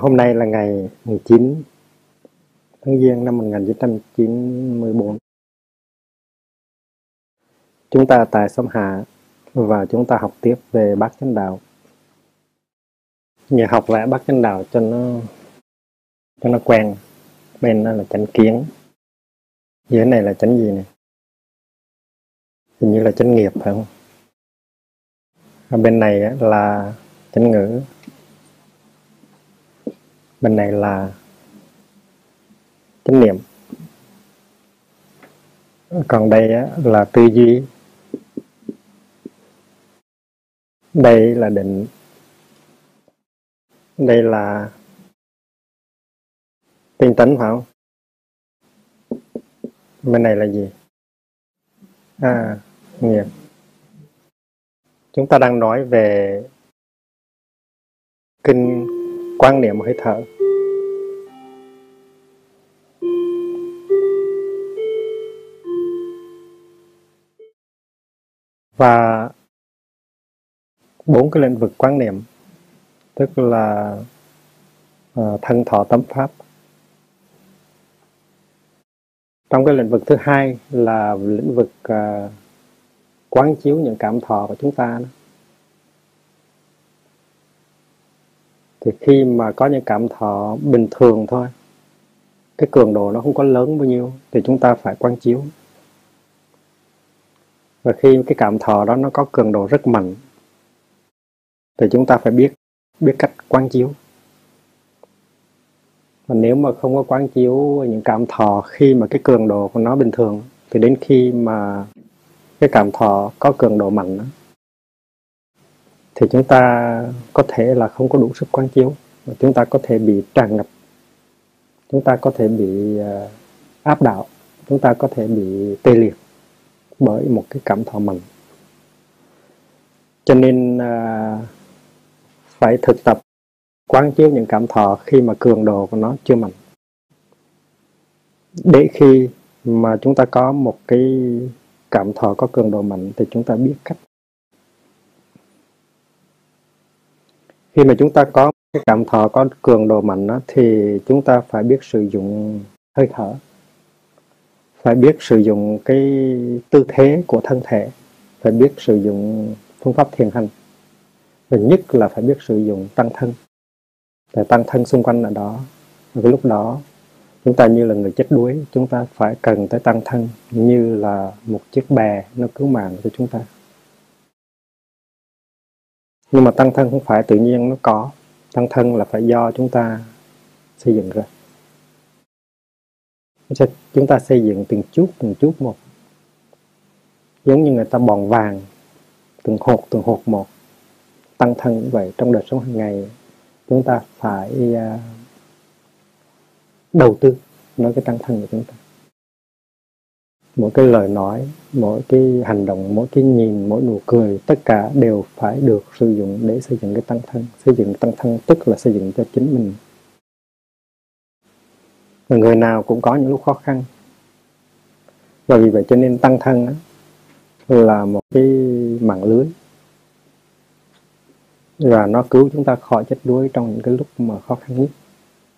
Hôm nay là ngày 19 tháng Giêng năm 1994. Chúng ta tại xóm Hạ và chúng ta học tiếp về Bát Chánh Đạo. Nhờ học lại Bát Chánh Đạo cho nó quen. Bên đó là Chánh Kiến. Dưới này là Chánh gì này? Hình như là Chánh Nghiệp phải không? Ở bên này là Chánh Ngữ. Bên này là Chánh niệm. Còn đây là tư duy. Đây là định. Đây là tinh tấn phải không? Bên này là gì? Nghiệp. Chúng ta đang nói về kinh quan niệm hơi thở. Và bốn cái lĩnh vực quan niệm, tức là thân thọ tâm pháp. Trong cái lĩnh vực thứ hai là lĩnh vực quán chiếu những cảm thọ của chúng ta đó. Thì khi mà có những cảm thọ bình thường thôi, cái cường độ nó không có lớn bao nhiêu, thì chúng ta phải quán chiếu. Và khi cái cảm thọ đó nó có cường độ rất mạnh, thì chúng ta phải biết cách quán chiếu. Và nếu mà không có quán chiếu những cảm thọ khi mà cái cường độ của nó bình thường, thì đến khi mà cái cảm thọ có cường độ mạnh đó, thì chúng ta có thể là không có đủ sức quán chiếu. Chúng ta có thể bị tràn ngập. Chúng ta có thể bị áp đảo. Chúng ta có thể bị tê liệt bởi một cái cảm thọ mạnh. Cho nên phải thực tập quán chiếu những cảm thọ khi mà cường độ của nó chưa mạnh. Để khi mà chúng ta có một cái cảm thọ có cường độ mạnh thì chúng ta biết cách. Khi mà chúng ta có cái cảm thọ có cường độ mạnh đó, thì chúng ta phải biết sử dụng hơi thở. Phải biết sử dụng cái tư thế của thân thể. Phải biết sử dụng phương pháp thiền hành. Và nhất là phải biết sử dụng tăng thân. Để tăng thân xung quanh ở đó. Và cái lúc đó chúng ta như là người chết đuối. Chúng ta phải cần tới tăng thân như là một chiếc bè nó cứu mạng cho chúng ta. Nhưng mà tăng thân không phải tự nhiên nó có. Tăng thân là phải do chúng ta xây dựng ra. Chúng ta xây dựng từng chút một. Giống như người ta bòn vàng, từng hột một. Tăng thân như vậy, trong đời sống hàng ngày chúng ta phải đầu tư nói cái tăng thân của chúng ta. Mỗi cái lời nói, mỗi cái hành động, mỗi cái nhìn, mỗi nụ cười, tất cả đều phải được sử dụng để xây dựng cái tăng thân. Xây dựng tăng thân tức là xây dựng cho chính mình. Và người nào cũng có những lúc khó khăn. Và vì vậy cho nên tăng thân đó là một cái mạng lưới. Và nó cứu chúng ta khỏi chết đuối trong những cái lúc mà khó khăn nhất.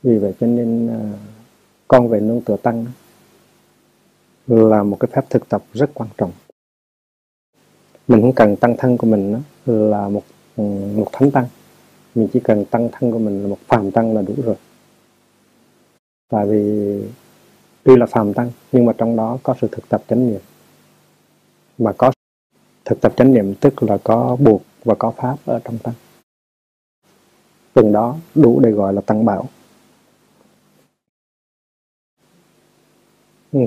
Vì vậy cho nên con về nương tựa tăng đó là một cái phép thực tập rất quan trọng. Mình không cần tăng thân của mình là một thánh tăng. Mình chỉ cần tăng thân của mình là một phàm tăng là đủ rồi. Tại vì tuy là phàm tăng nhưng mà trong đó có sự thực tập chánh niệm. Mà có thực tập chánh niệm tức là có buộc và có pháp ở trong tăng. Từng đó đủ để gọi là tăng bảo.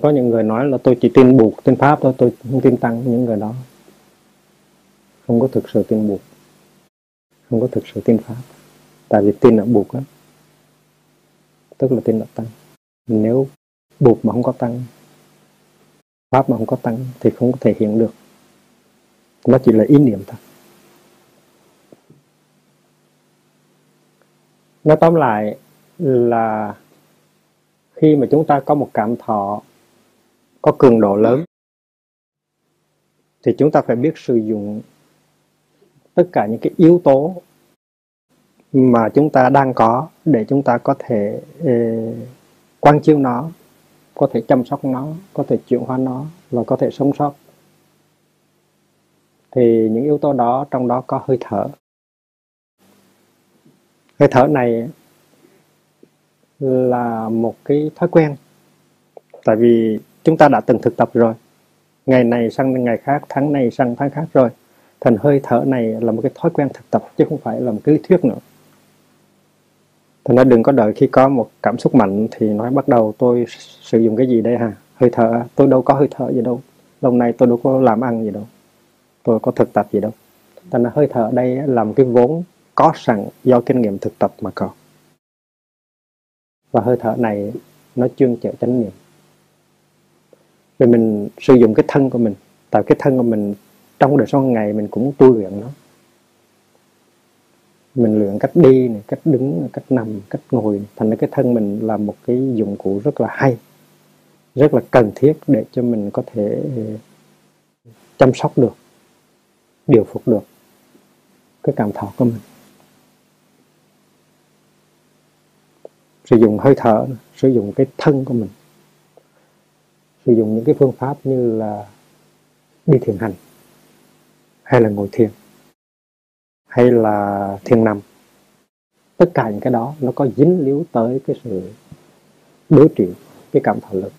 Có những người nói là tôi chỉ tin buộc, tin pháp thôi, tôi không tin tăng. Những người đó không có thực sự tin buộc, không có thực sự tin pháp. Tại vì tin ở buộc đó, tức là tin ở tăng. Nếu buộc mà không có tăng, pháp mà không có tăng thì không có thể hiện được. Nó chỉ là ý niệm thôi. Nói tóm lại là khi mà chúng ta có một cảm thọ có cường độ lớn thì chúng ta phải biết sử dụng tất cả những cái yếu tố mà chúng ta đang có để chúng ta có thể quán chiếu nó, có thể chăm sóc nó, có thể chuyển hóa nó và có thể sống sót. Thì những yếu tố đó, trong đó có hơi thở. Hơi thở này là một cái thói quen, tại vì chúng ta đã từng thực tập rồi, ngày này sang ngày khác, tháng này sang tháng khác rồi. Thành hơi thở này là một cái thói quen thực tập chứ không phải là một cái lý thuyết nữa. Thành ra đừng có đợi khi có một cảm xúc mạnh thì nói bắt đầu tôi sử dụng cái gì đây hả? Hơi thở, tôi đâu có hơi thở gì đâu, lâu nay tôi đâu có làm ăn gì đâu, tôi có thực tập gì đâu. Thành ra hơi thở đây là một cái vốn có sẵn do kinh nghiệm thực tập mà có. Và hơi thở này nó chuyên chở chánh niệm. Vì mình sử dụng cái thân của mình, tại cái thân của mình trong đời sống ngày mình cũng tu luyện nó. Mình luyện cách đi này, cách đứng, cách nằm, cách ngồi. Thành ra cái thân mình là một cái dụng cụ rất là hay, rất là cần thiết để cho mình có thể chăm sóc được, điều phục được cái cảm thọ của mình. Sử dụng hơi thở, sử dụng cái thân của mình, sử dụng những cái phương pháp như là đi thiền hành, hay là ngồi thiền, hay là thiền nằm. Tất cả những cái đó nó có dính líu tới cái sự đối trị, cái cảm thọ lực.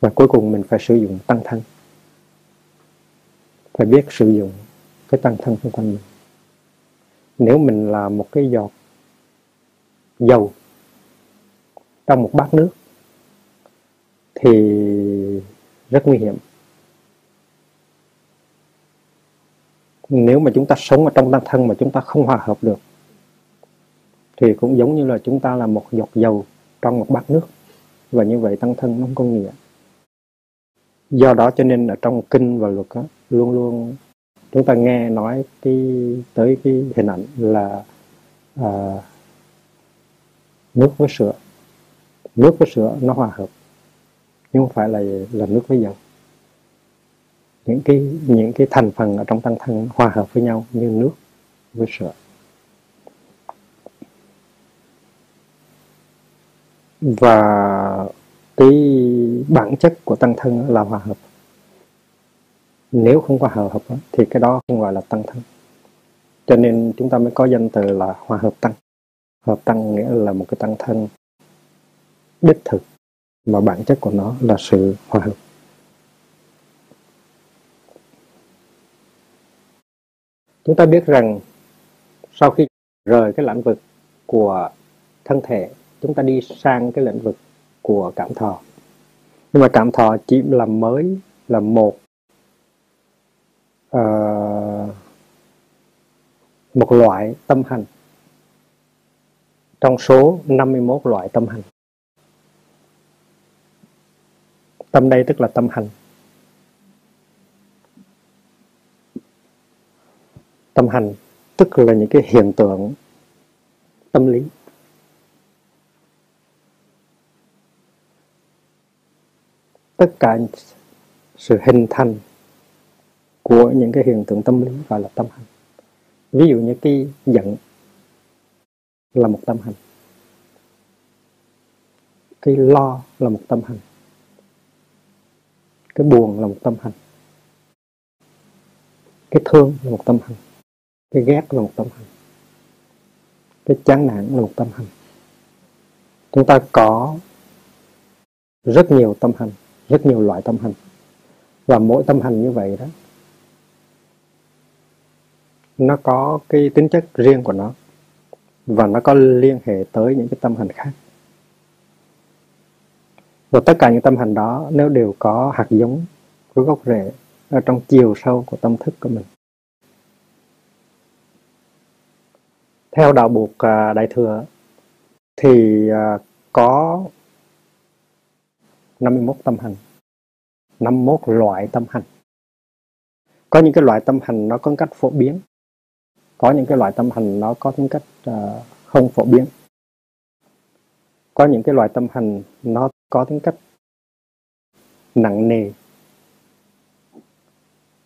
Và cuối cùng mình phải sử dụng tăng thân, phải biết sử dụng cái tăng thân xung quanh mình. Nếu mình là một cái giọt dầu trong một bát nước thì rất nguy hiểm. Nếu mà chúng ta sống ở trong tăng thân mà chúng ta không hòa hợp được thì cũng giống như là chúng ta là một giọt dầu trong một bát nước. Và như vậy tăng thân nó không có nghĩa. Do đó cho nên ở trong kinh và luật đó, luôn luôn chúng ta nghe nói tới cái hình ảnh là nước với sữa. Nước với sữa nó hòa hợp, nhưng không phải là nước với dầu. Những cái thành phần ở trong tăng thân hòa hợp với nhau như nước với sữa. Và cái bản chất của tăng thân là hòa hợp. Nếu không có hòa hợp thì cái đó không gọi là tăng thân. Cho nên chúng ta mới có danh từ là hòa hợp tăng. Hợp tăng nghĩa là một cái tăng thân đích thực mà bản chất của nó là sự hòa hợp. Chúng ta biết rằng sau khi rời cái lĩnh vực của thân thể, chúng ta đi sang cái lĩnh vực của cảm thọ. Nhưng mà cảm thọ chỉ là mới là một loại tâm hành trong số 51 loại tâm hành. Tâm đây tức là tâm hành. Tâm hành tức là những cái hiện tượng tâm lý. Tất cả sự hình thành của những cái hiện tượng tâm lý gọi là tâm hành. Ví dụ như cái giận là một tâm hành, cái lo là một tâm hành, cái buồn là một tâm hành, cái thương là một tâm hành, cái ghét là một tâm hành, cái chán nản là một tâm hành. Chúng ta có rất nhiều tâm hành, rất nhiều loại tâm hành. Và mỗi tâm hành như vậy đó, nó có cái tính chất riêng của nó, và nó có liên hệ tới những cái tâm hành khác. Và tất cả những tâm hành đó nếu đều có hạt giống, có gốc rễ ở trong chiều sâu của tâm thức của mình. Theo đạo buộc Đại Thừa thì có 51 tâm hành, 51 loại tâm hành. Có những cái loại tâm hành nó có cách phổ biến, có những cái loại tâm hành nó có tính cách không phổ biến, có những cái loại tâm hành nó có tính cách nặng nề,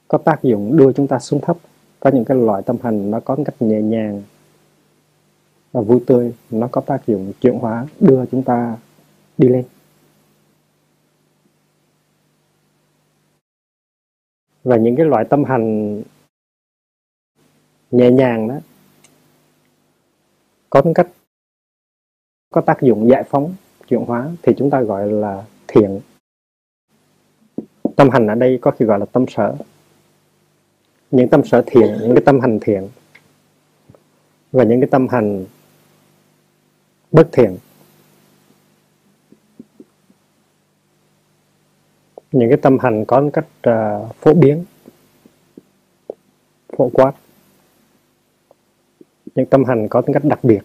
có tác dụng đưa chúng ta xuống thấp, có những cái loại tâm hành nó có tính cách nhẹ nhàng, và vui tươi, nó có tác dụng chuyển hóa đưa chúng ta đi lên. Và những cái loại tâm hành nhẹ nhàng đó có tính cách, có tác dụng giải phóng, chuyển hóa thì chúng ta gọi là thiện. Tâm hành ở đây có khi gọi là tâm sở. Những tâm sở thiện, những cái tâm hành thiện và những cái tâm hành bất thiện. Những cái tâm hành có một cách phổ biến, phổ quát. Những tâm hành có tính cách đặc biệt.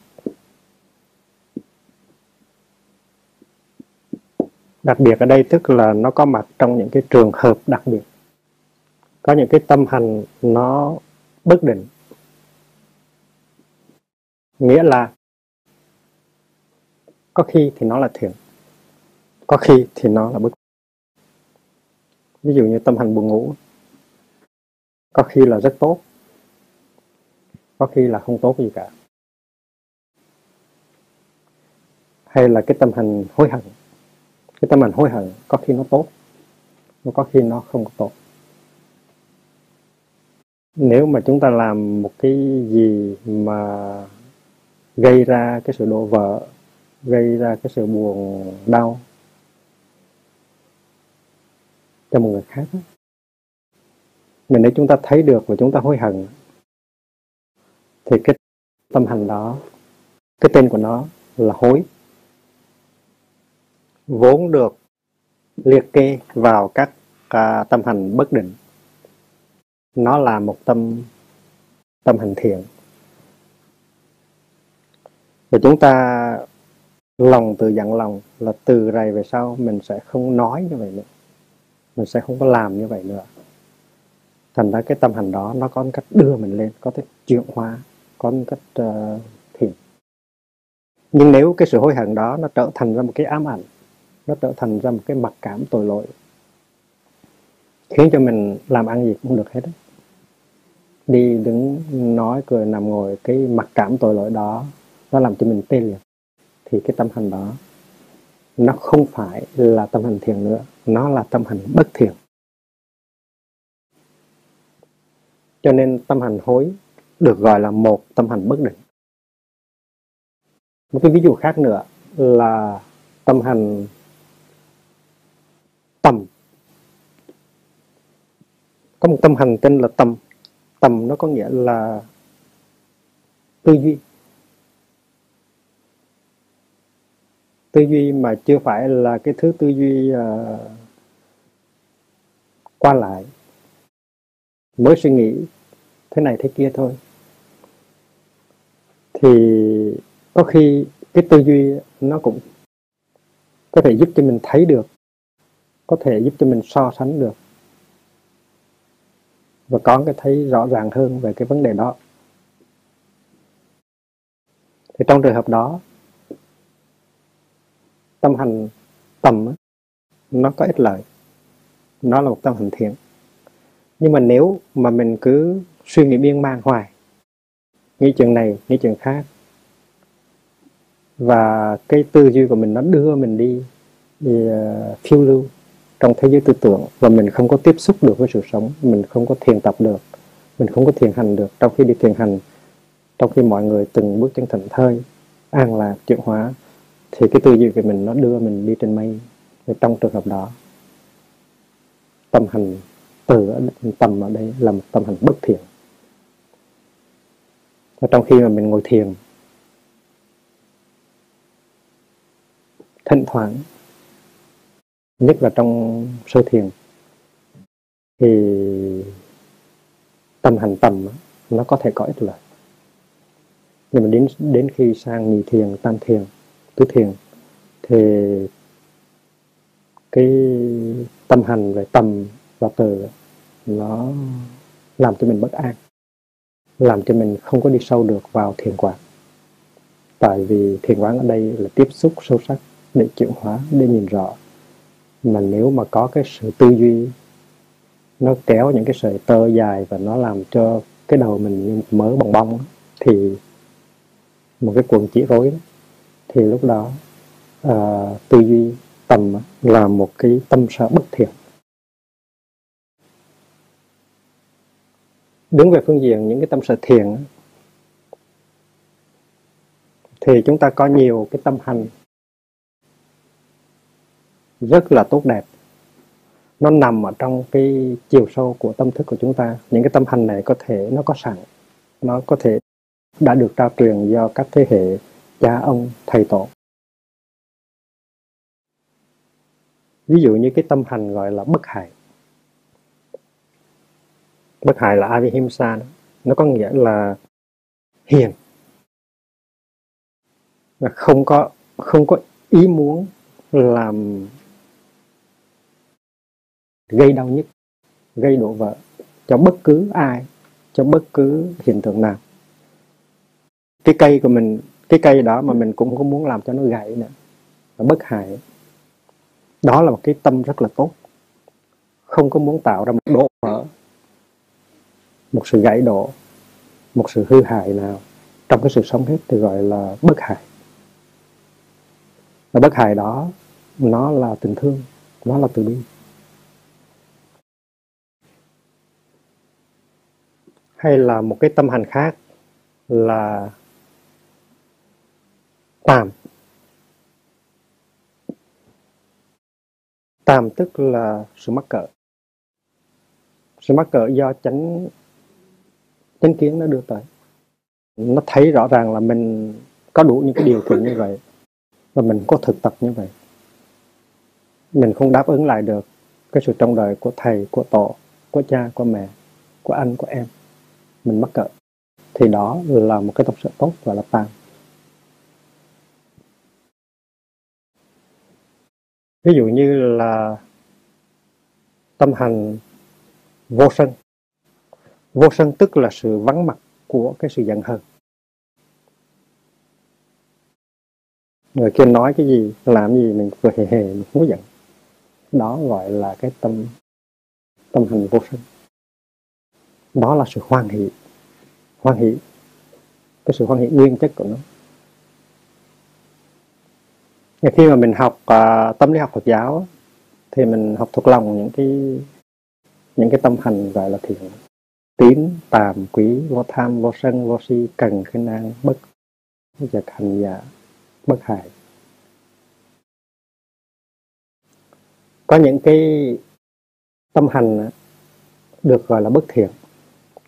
Đặc biệt ở đây tức là nó có mặt trong những cái trường hợp đặc biệt. Có những cái tâm hành nó bất định. Nghĩa là có khi thì nó là thiện, có khi thì nó là bất thiện. Ví dụ như tâm hành buồn ngủ, có khi là rất tốt, có khi là không tốt gì cả. Hay là cái tâm hành hối hận. Cái tâm hành hối hận có khi nó tốt, có khi nó không tốt. Nếu mà chúng ta làm một cái gì mà gây ra cái sự đổ vỡ, gây ra cái sự buồn đau cho một người khác, mà nếu chúng ta thấy được và chúng ta hối hận thì cái tâm hành đó, cái tên của nó là hối, vốn được liệt kê vào các tâm hành bất định. Nó là một tâm hành thiện. Và chúng ta lòng tự dặn lòng là từ này về sau mình sẽ không nói như vậy nữa, mình sẽ không có làm như vậy nữa. Thành ra cái tâm hành đó nó có cách đưa mình lên, có cách chuyển hóa, có cách thiện. Nhưng nếu cái sự hối hận đó nó trở thành ra một cái ám ảnh, nó trở thành ra một cái mặc cảm tội lỗi, khiến cho mình làm ăn gì cũng được hết đó. Đi đứng nói cười nằm ngồi, cái mặc cảm tội lỗi đó nó làm cho mình tê liệt, thì cái tâm hành đó nó không phải là tâm hành thiện nữa, nó là tâm hành bất thiện. Cho nên tâm hành hối được gọi là một tâm hành bất định. Một cái ví dụ khác nữa là tâm hành tầm. Có một tâm hành tên là tầm. Tầm nó có nghĩa là tư duy. Tư duy mà chưa phải là cái thứ tư duy qua lại, mới suy nghĩ thế này thế kia thôi. Thì có khi cái tư duy nó cũng có thể giúp cho mình thấy được, có thể giúp cho mình so sánh được và có cái thấy rõ ràng hơn về cái vấn đề đó. Thì trong trường hợp đó, tâm hành tầm nó có ích lợi, nó là một tâm hành thiện. Nhưng mà nếu mà mình cứ suy nghĩ biên mang hoài, nghĩ chuyện này, nghĩ chuyện khác, và cái tư duy của mình nó đưa mình đi phiêu lưu trong thế giới tư tưởng, và mình không có tiếp xúc được với sự sống, mình không có thiền tập được, mình không có thiền hành được. Trong khi đi thiền hành, trong khi mọi người từng bước chân thảnh thơi, an lạc, chuyển hóa, thì cái tư duy của mình nó đưa mình đi trên mây. Thì trong trường hợp đó, tâm hành tầm ở đây là một tâm hành bất thiện. Và trong khi mà mình ngồi thiền, thỉnh thoảng, nhất là trong sơ thiền, thì tâm hành tầm nó có thể có ích lợi. Nhưng mà đến khi sang nhị thiền, tam thiền, tứ thiền, thì cái tâm hành về tầm và từ nó làm cho mình bất an, làm cho mình không có đi sâu được vào thiền quán. Tại vì thiền quán ở đây là tiếp xúc sâu sắc để chuyển hóa, để nhìn rõ. Mà nếu mà có cái sự tư duy, nó kéo những cái sợi tơ dài và nó làm cho cái đầu mình như mớ bong bong, thì một cái quần chỉ rối đó, thì lúc đó tư duy tầm là một cái tâm sở bất thiện. Đứng về phương diện những cái tâm sở thiện thì chúng ta có nhiều cái tâm hành rất là tốt đẹp. Nó nằm ở trong cái chiều sâu của tâm thức của chúng ta. Những cái tâm hành này có thể nó có sẵn, nó có thể đã được trao truyền do các thế hệ cha ông thầy tổ. Ví dụ như cái tâm hành gọi là bất hại. Bất hại là avihimsa đó. Nó có nghĩa là hiền, là không có ý muốn làm gây đau nhức, gây đổ vỡ cho bất cứ ai, cho bất cứ hiện tượng nào. Cái cây của mình, cái cây đó mà mình cũng không muốn làm cho nó gãy nữa, là bất hại. Đó là một cái tâm rất là tốt, không có muốn tạo ra một đổ vỡ, một sự gãy đổ, một sự hư hại nào trong cái sự sống hết, thì gọi là bất hại. Và bất hại đó, nó là tình thương, nó là từ bi. Hay là một cái tâm hành khác là tàm. Tàm tức là sự mắc cỡ. Sự mắc cỡ do chánh kiến nó đưa tới. Nó thấy rõ ràng là mình có đủ những cái điều kiện như vậy và mình có thực tập như vậy, mình không đáp ứng lại được cái sự trông đợi của thầy, của tổ, của cha, của mẹ, của anh, của em, mình mắc cỡ. Thì đó là một cái tâm sở tốt gọi là tàm. Ví dụ như là tâm hành vô sân. Vô sân tức là sự vắng mặt của cái sự giận hờn. Người kia nói cái gì, làm gì mình vừa hề mình không có giận. Đó gọi là cái tâm hành vô sân. Đó là sự hoan hỷ. Hoan hỷ, cái sự hoan hỷ nguyên chất của nó. Khi mà mình học tâm lý học Phật giáo thì mình học thuộc lòng những cái tâm hành gọi là thiện: tín, tàm, quý, vô tham, vô sân, vô si, cần, khinh an, bất giật, hành giả, bất hại. Có những cái tâm hành được gọi là bất thiện,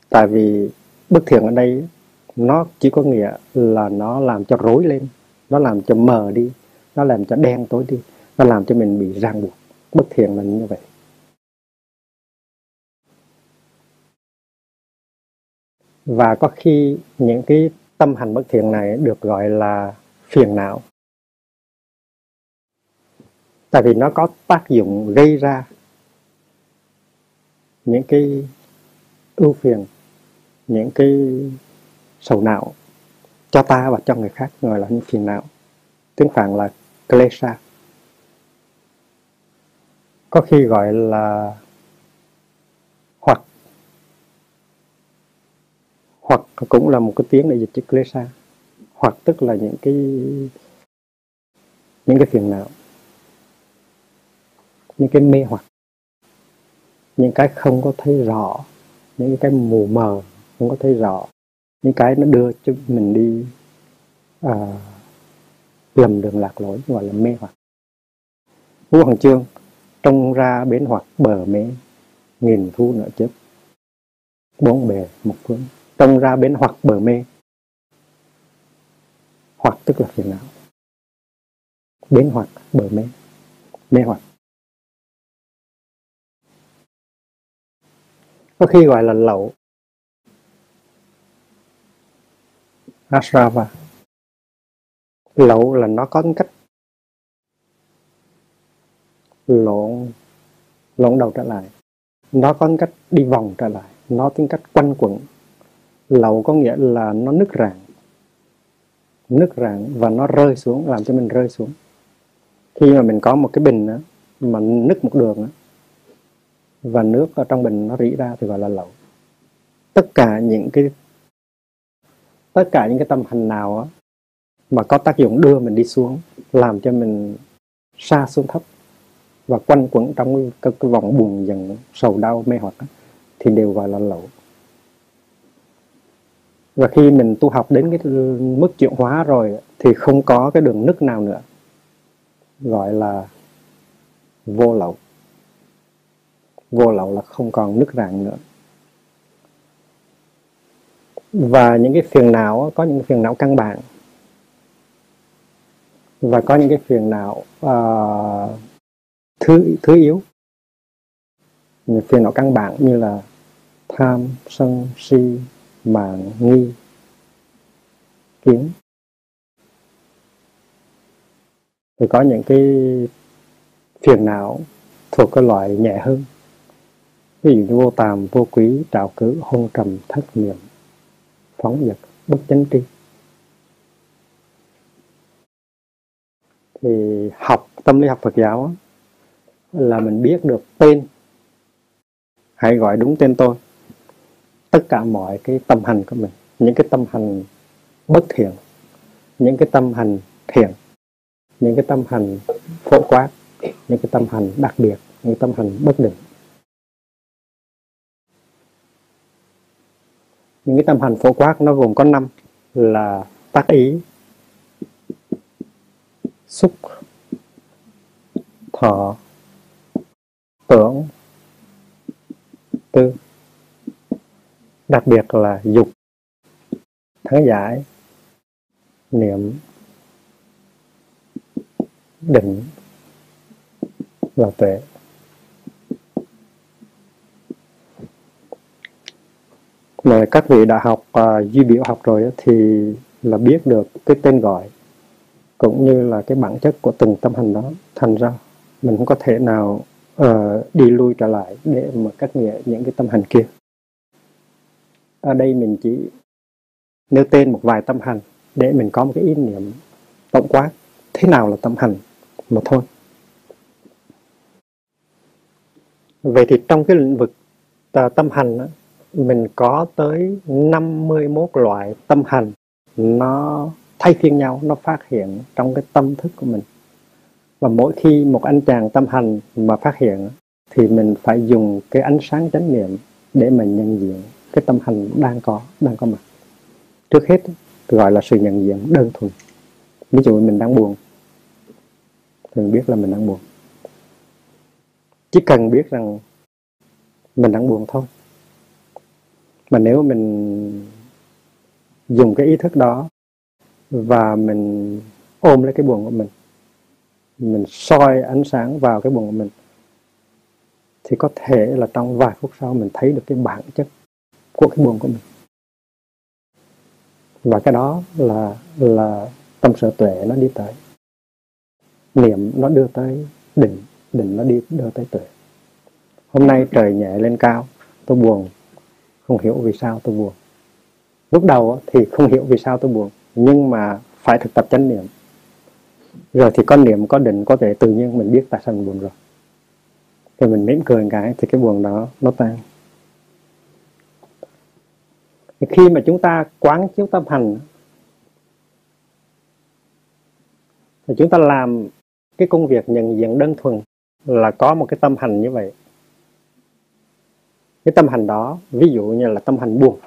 tại vì bất thiện ở đây nó chỉ có nghĩa là nó làm cho rối lên, nó làm cho mờ đi, nó làm cho đen tối đi, nó làm cho mình bị ràng buộc. Bất thiện là như vậy. Và có khi những cái tâm hành bất thiện này được gọi là phiền não, tại vì nó có tác dụng gây ra những cái ưu phiền, những cái sầu não cho ta và cho người khác, gọi là những phiền não. Tiếng Phạn là klesha, có khi gọi là hoặc cũng là một cái tiếng để dịch chữ klesha. Hoặc tức là những cái phiền não, những cái mê hoặc, những cái không có thấy rõ, những cái mù mờ không có thấy rõ, những cái nó đưa cho mình đi lầm đường lạc lối, gọi là mê hoặc. Vũ Hoàng Chương: trông ra bến hoặc bờ mê, nghìn thu nợ chết, bốn bề một phương. Trông ra bến hoặc bờ mê, hoặc tức là phiền não, bến hoặc bờ mê, mê hoặc. Có khi gọi là lậu, asrava. Lậu là nó có cách lộn đầu trở lại, nó có cách đi vòng trở lại, nó tính cách quanh quẩn. Lậu có nghĩa là nó nứt rạn và nó rơi xuống, làm cho mình rơi xuống. Khi mà mình có một cái bình đó, mà nứt một đường đó, và nước ở trong bình nó rỉ ra thì gọi là lậu. Tất cả những cái tâm hành nào đó, mà có tác dụng đưa mình đi xuống, làm cho mình xa xuống thấp và quanh quẩn trong cái vòng buồn dần, sầu đau, mê hoặc thì đều gọi là lậu. Và khi mình tu học đến cái mức chuyển hóa rồi thì không có cái đường nứt nào nữa, gọi là vô lậu. Vô lậu là không còn nứt rạn nữa. Và những cái phiền não, có những phiền não căn bản và có những cái phiền não thứ yếu. Những phiền não căn bản như là tham, sân, si, mạn, nghi, kiến. Thì có những cái phiền não thuộc cái loại nhẹ hơn, ví dụ như vô tàm, vô quý, trạo cử, hôn trầm, thất niệm, phóng dật, bất chánh tri. Thì học tâm lý học Phật giáo là mình biết được tên, hãy gọi đúng tên tôi, tất cả mọi cái tâm hành của mình, những cái tâm hành bất thiện, những cái tâm hành thiện, những cái tâm hành phổ quát, những cái tâm hành đặc biệt, những tâm hành bất định. Những cái tâm hành phổ quát nó gồm có 5 là tác ý, xúc, thọ, tưởng, tư, đặc biệt là dục, thắng giải, niệm, định và tuệ. Mà các vị đã học duy biểu học rồi thì là biết được cái tên gọi cũng như là cái bản chất của từng tâm hành đó. Thành ra mình không có thể nào đi lui trở lại để mà cắt nghĩa những cái tâm hành kia. Ở đây mình chỉ nêu tên một vài tâm hành để mình có một cái ý niệm tổng quát thế nào là tâm hành mà thôi. Vậy thì trong cái lĩnh vực tâm hành đó, mình có tới 51 loại tâm hành, nó thay phiên nhau, nó phát hiện trong cái tâm thức của mình. Và mỗi khi một anh chàng tâm hành mà phát hiện thì mình phải dùng cái ánh sáng chánh niệm để mà nhận diện cái tâm hành đang có mặt. Trước hết gọi là sự nhận diện đơn thuần. Ví dụ mình đang buồn thì mình biết là mình đang buồn, chỉ cần biết rằng mình đang buồn thôi. Mà nếu mình dùng cái ý thức đó và mình ôm lấy cái buồn của mình soi ánh sáng vào cái buồn của mình, thì có thể là trong vài phút sau mình thấy được cái bản chất của cái buồn của mình. Và cái đó là tâm sở tuệ nó đi tới, niệm nó đưa tới định, định nó đi đưa tới tuệ. Hôm nay trời nhẹ lên cao, tôi buồn, không hiểu vì sao tôi buồn. Lúc đầu thì không hiểu vì sao tôi buồn, nhưng mà phải thực tập chánh niệm. Rồi thì có niệm, có định, có tuệ, tự nhiên mình biết tại sao mình buồn rồi. Thì mình mỉm cười một cái thì cái buồn đó nó tan. Khi mà chúng ta quán chiếu tâm hành thì chúng ta làm cái công việc nhận diện đơn thuần là có một cái tâm hành như vậy. Cái tâm hành đó, ví dụ như là tâm hành buồn,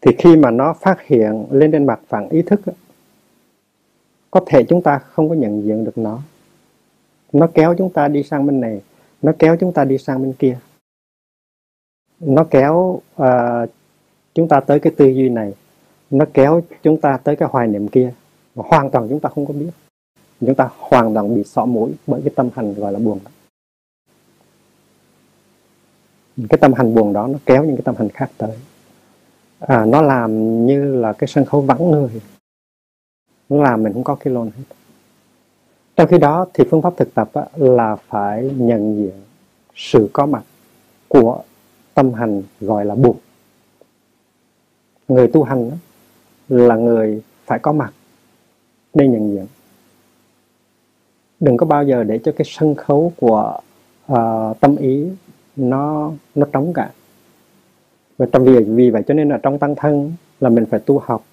thì khi mà nó phát hiện lên trên mặt phẳng ý thức, có thể chúng ta không có nhận diện được nó. Nó kéo chúng ta đi sang bên này, nó kéo chúng ta đi sang bên kia, nó kéo chúng ta tới cái tư duy này, nó kéo chúng ta tới cái hoài niệm kia, mà hoàn toàn chúng ta không có biết. Chúng ta hoàn toàn bị xỏ mũi bởi cái tâm hành gọi là buồn. Cái tâm hành buồn đó nó kéo những cái tâm hành khác tới. Nó làm như là cái sân khấu vắng người, nó làm mình không có cái lồn hết. Trong khi đó thì phương pháp thực tập là phải nhận diện sự có mặt của tâm hành gọi là buồn. Người tu hành là người phải có mặt để nhận diện. Đừng có bao giờ để cho cái sân khấu của tâm ý nó trống cả. Và vì vậy cho nên là trong tăng thân là mình phải tu học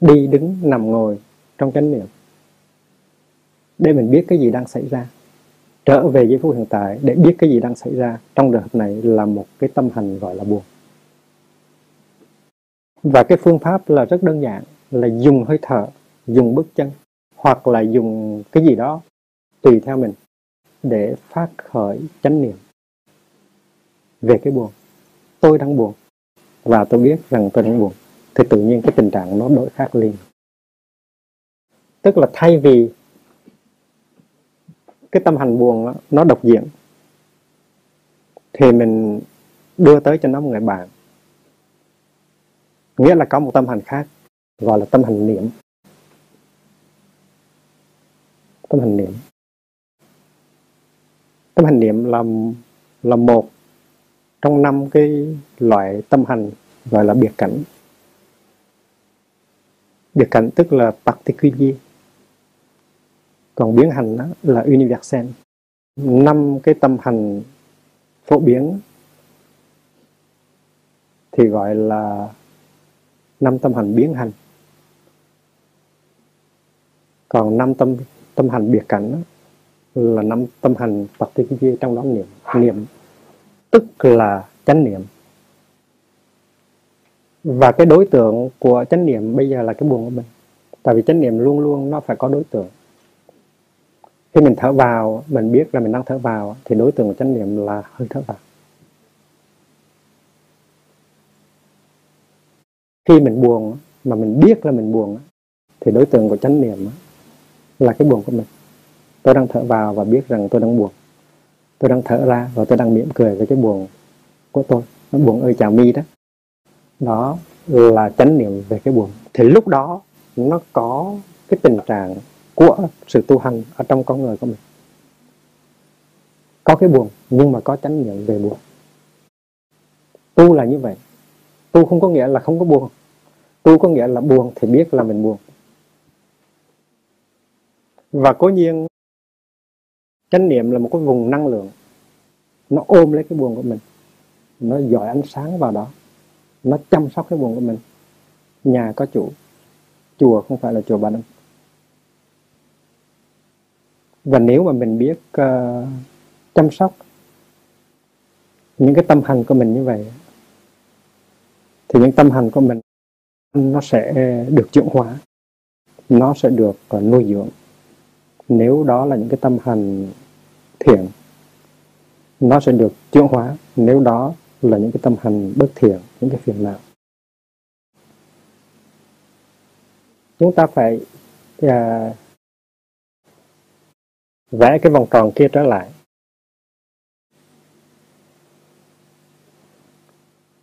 đi đứng nằm ngồi trong chánh niệm để mình biết cái gì đang xảy ra, trở về giây phút hiện tại để biết cái gì đang xảy ra. Trong trường hợp này là một cái tâm hành gọi là buồn. Và cái phương pháp là rất đơn giản, là dùng hơi thở, dùng bước chân hoặc là dùng cái gì đó tùy theo mình để phát khởi chánh niệm về cái buồn. Tôi đang buồn và tôi biết rằng tôi đang buồn, thì tự nhiên cái tình trạng nó đổi khác liền. Tức là thay vì cái tâm hành buồn đó, nó độc diện, thì mình đưa tới cho nó một người bạn. Nghĩa là có một tâm hành khác gọi là tâm hành niệm. Tâm hành niệm, tâm hành niệm là một trong 5 cái loại tâm hành gọi là biệt cảnh. Biệt cảnh tức là particulier, còn biến hành đó là universal. 5 cái tâm hành phổ biến thì gọi là 5 tâm hành biến hành, còn 5 tâm hành biệt cảnh đó là 5 tâm hành particulier, trong đó niệm. Niệm tức là chánh niệm, và cái đối tượng của chánh niệm bây giờ là cái buồn của mình. Tại vì chánh niệm luôn luôn nó phải có đối tượng. Khi mình thở vào, mình biết là mình đang thở vào, thì đối tượng của chánh niệm là hơi thở vào. Khi mình buồn mà mình biết là mình buồn, thì đối tượng của chánh niệm là cái buồn của mình. Tôi đang thở vào và biết rằng tôi đang buồn. Tôi đang thở ra và tôi đang mỉm cười với cái buồn của tôi. Nó buồn ơi chào mi đó. Đó là chánh niệm về cái buồn. Thì lúc đó nó có cái tình trạng của sự tu hành ở trong con người của mình. Có cái buồn nhưng mà có chánh niệm về buồn. Tu là như vậy. Tu không có nghĩa là không có buồn. Tu có nghĩa là buồn thì biết là mình buồn. Và cố nhiên chánh niệm là một cái vùng năng lượng. Nó ôm lấy cái buồn của mình, nó dọi ánh sáng vào đó, nó chăm sóc cái buồn của mình. Nhà có chủ, chùa không phải là chùa Bà Đâm. Và nếu mà mình biết chăm sóc những cái tâm hành của mình như vậy, thì những tâm hành của mình nó sẽ được chuyển hóa, nó sẽ được nuôi dưỡng. Nếu đó là những cái tâm hành thiện, nó sẽ được chuyển hóa. Nếu đó là những cái tâm hành bất thiện, những cái phiền não. Chúng ta phải vẽ cái vòng tròn kia trở lại.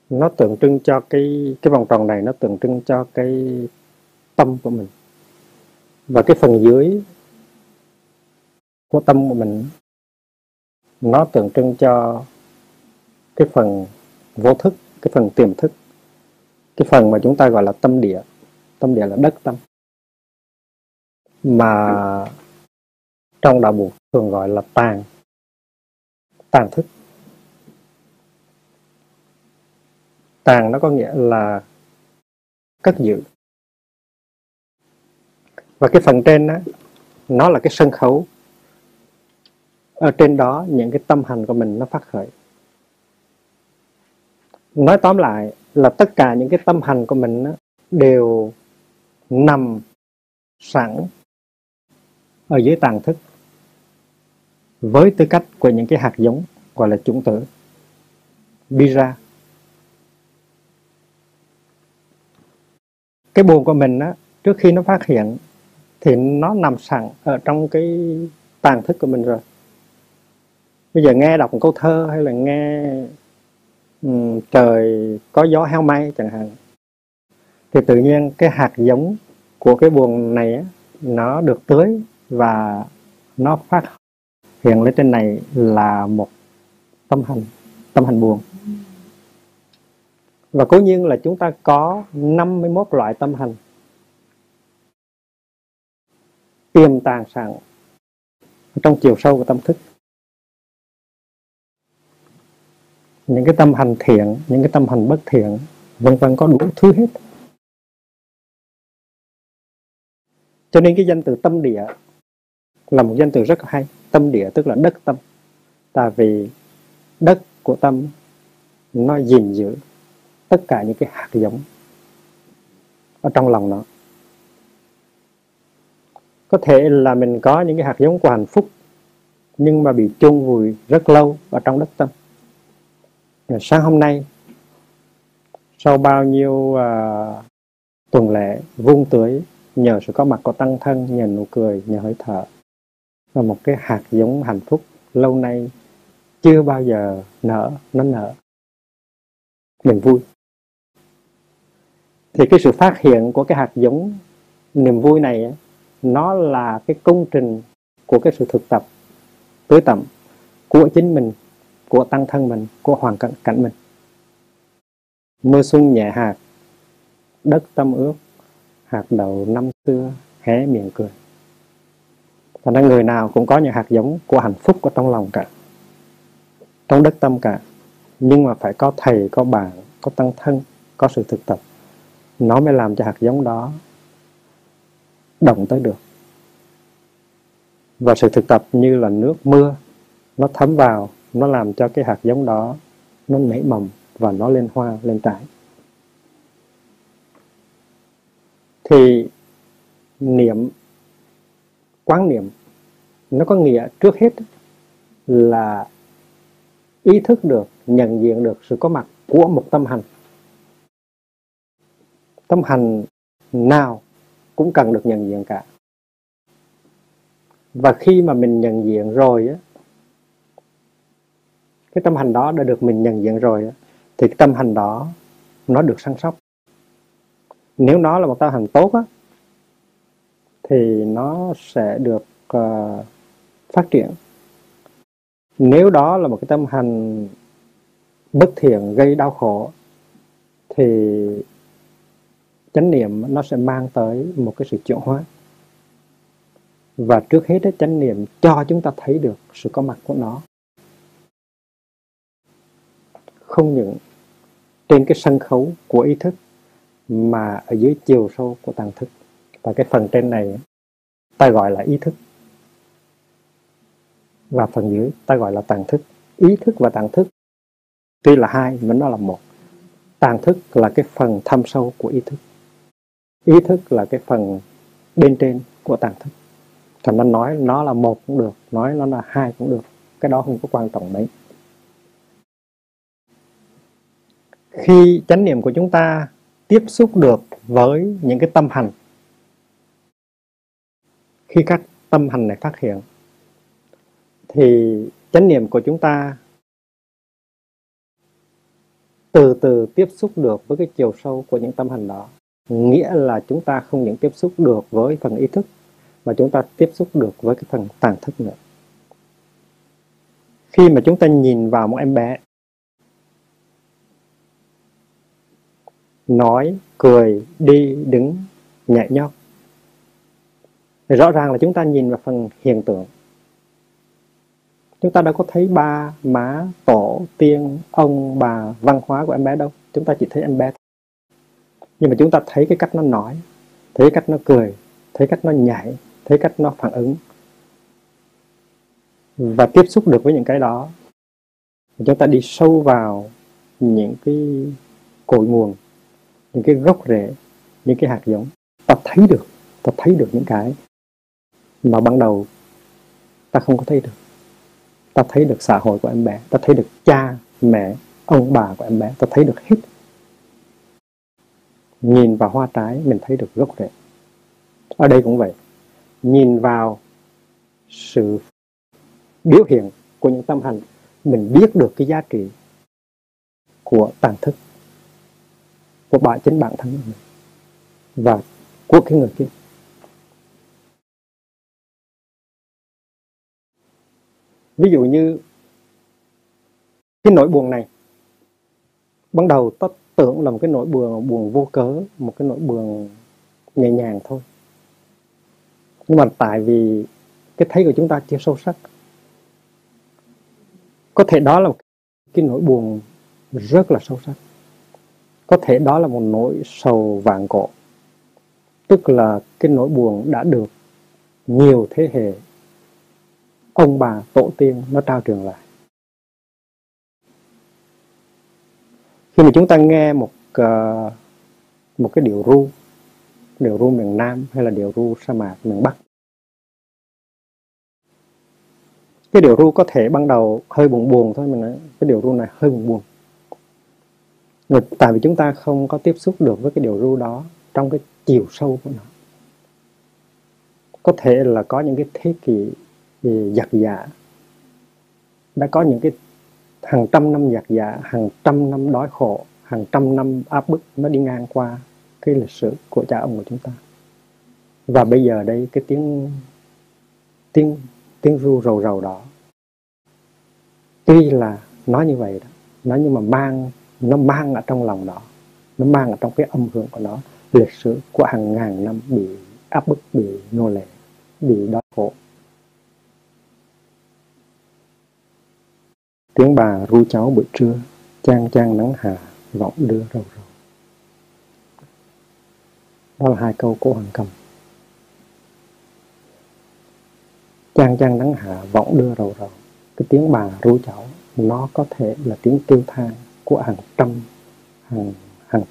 Nó tượng trưng cho cái vòng tròn này, nó tượng trưng cho cái tâm của mình. Và cái phần dưới của tâm của mình nó tượng trưng cho cái phần vô thức, cái phần tiềm thức, cái phần mà chúng ta gọi là tâm địa. Tâm địa là đất tâm, mà trong đạo Phật thường gọi là tàng thức. Tàng nó có nghĩa là cất giữ. Và cái phần trên đó, nó là cái sân khấu. Ở trên đó những cái tâm hành của mình nó phát khởi. Nói tóm lại là tất cả những cái tâm hành của mình đều nằm sẵn ở dưới tàng thức, với tư cách của những cái hạt giống gọi là chủng tử, bija. Cái buồn của mình trước khi nó phát hiện thì nó nằm sẵn ở trong cái tàng thức của mình rồi. Bây giờ nghe đọc một câu thơ, hay là nghe trời có gió héo may chẳng hạn, thì tự nhiên cái hạt giống của cái buồn này nó được tưới và nó phát hiện lên trên này là một tâm hành buồn. Và cố nhiên là chúng ta có 51 loại tâm hành tiềm tàng sẵn trong chiều sâu của tâm thức. Những cái tâm hành thiện, những cái tâm hành bất thiện, vân vân, có đủ thứ hết. Cho nên cái danh từ tâm địa là một danh từ rất hay. Tâm địa tức là đất tâm. Tại vì đất của tâm nó gìn giữ tất cả những cái hạt giống ở trong lòng nó. Có thể là mình có những cái hạt giống của hạnh phúc nhưng mà bị chôn vùi rất lâu ở trong đất tâm. Rồi sáng hôm nay, sau bao nhiêu tuần lễ vun tưới, nhờ sự có mặt của tăng thân, nhờ nụ cười, nhờ hơi thở, và một cái hạt giống hạnh phúc lâu nay chưa bao giờ nở, nó nở. Mình vui. Thì cái sự phát hiện của cái hạt giống niềm vui này, nó là cái công trình của cái sự thực tập tưới tẩm của chính mình, của tăng thân mình, của hoàn cảnh mình. Mưa xuân nhẹ hạt, đất tâm ước, hạt đậu năm xưa hé miệng cười. Thành ra người nào cũng có những hạt giống của hạnh phúc ở trong lòng cả, trong đất tâm cả. Nhưng mà phải có thầy, có bạn, có tăng thân, có sự thực tập, nó mới làm cho hạt giống đó động tới được. Và sự thực tập như là nước mưa, nó thấm vào, nó làm cho cái hạt giống đó nó nảy mầm và nó lên hoa, lên trái. Thì niệm, quán niệm, nó có nghĩa trước hết là ý thức được, nhận diện được sự có mặt của một tâm hành. Tâm hành nào cũng cần được nhận diện cả. Và khi mà mình nhận diện rồi á, cái tâm hành đó đã được mình nhận diện rồi á, thì cái tâm hành đó nó được săn sóc. Nếu nó là một tâm hành tốt á, thì nó sẽ được phát triển. Nếu đó là một cái tâm hành bất thiện, gây đau khổ, thì chánh niệm nó sẽ mang tới một cái sự chuyển hóa. Và trước hết chánh niệm cho chúng ta thấy được sự có mặt của nó. Không những trên cái sân khấu của ý thức mà ở dưới chiều sâu của tàng thức. Và cái phần trên này ta gọi là ý thức, và phần dưới ta gọi là tàng thức. Ý thức và tàng thức tuy là hai nhưng nó là một. Tàng thức là cái phần thâm sâu của ý thức, ý thức là cái phần bên trên của tàng thức. Thành nên nói nó là một cũng được, nói nó là hai cũng được, cái đó không có quan trọng mấy. Khi chánh niệm của chúng ta tiếp xúc được với những cái tâm hành, khi các tâm hành này phát hiện, thì chánh niệm của chúng ta từ từ tiếp xúc được với cái chiều sâu của những tâm hành đó. Nghĩa là chúng ta không những tiếp xúc được với phần ý thức mà chúng ta tiếp xúc được với cái phần tàng thức nữa. Khi mà chúng ta nhìn vào một em bé nói, cười, đi, đứng, nhảy nhót, rõ ràng là chúng ta nhìn vào phần hiện tượng. Chúng ta đâu có thấy ba, má, tổ, tiên, ông, bà, văn hóa của em bé đâu. Chúng ta chỉ thấy em bé. Nhưng mà chúng ta thấy cái cách nó nói, thấy cách nó cười, thấy cách nó nhảy, thấy cách nó phản ứng. Và tiếp xúc được với những cái đó, chúng ta đi sâu vào những cái cội nguồn, những cái gốc rễ, những cái hạt giống. Ta thấy được những cái mà ban đầu ta không có thấy được. Ta thấy được xã hội của em bé, ta thấy được cha, mẹ, ông, bà của em bé, ta thấy được hết. Nhìn vào hoa trái, mình thấy được gốc rễ. Ở đây cũng vậy. Nhìn vào sự biểu hiện của những tâm hành, mình biết được cái giá trị của tàng thức, của chính bản thân mình và của cái người kia. Ví dụ như cái nỗi buồn này, ban đầu ta tưởng là một cái nỗi buồn vô cớ, một cái nỗi buồn nhẹ nhàng thôi. Nhưng mà tại vì cái thấy của chúng ta chưa sâu sắc, có thể đó là một cái nỗi buồn rất là sâu sắc, có thể đó là một nỗi sầu vạn cổ, Tức là cái nỗi buồn đã được nhiều thế hệ ông bà tổ tiên nó trao truyền lại. Khi mà chúng ta nghe một cái điệu ru miền Nam hay là điệu ru sa mạc miền Bắc, cái điệu ru có thể ban đầu hơi buồn thôi, mình nói cái điệu ru này hơi buồn. Rồi tại vì chúng ta không có tiếp xúc được với cái điệu ru đó trong cái chiều sâu của nó. Có thể là có những cái thế kỷ giặc giả, đã có những cái hàng trăm năm giặc giả, hàng trăm năm đói khổ, hàng trăm năm áp bức, nó đi ngang qua cái lịch sử của cha ông của chúng ta. Và bây giờ đây cái tiếng ru rầu rầu đó, tuy là nói như vậy đó, nói nhưng mà nó mang ở trong lòng đó, nó mang ở trong cái âm hưởng của nó lịch sử của hàng ngàn năm bị áp bức, bị nô lệ, bị đói khổ. Tiếng bà ru cháu buổi trưa, chang chang nắng hạ vọng đưa rầu rầu. Đó là hai câu của Hoàng Cầm. Chang chang nắng hạ vọng đưa rầu rầu. Cái tiếng bà ru cháu nó có thể là tiếng kêu than của hàng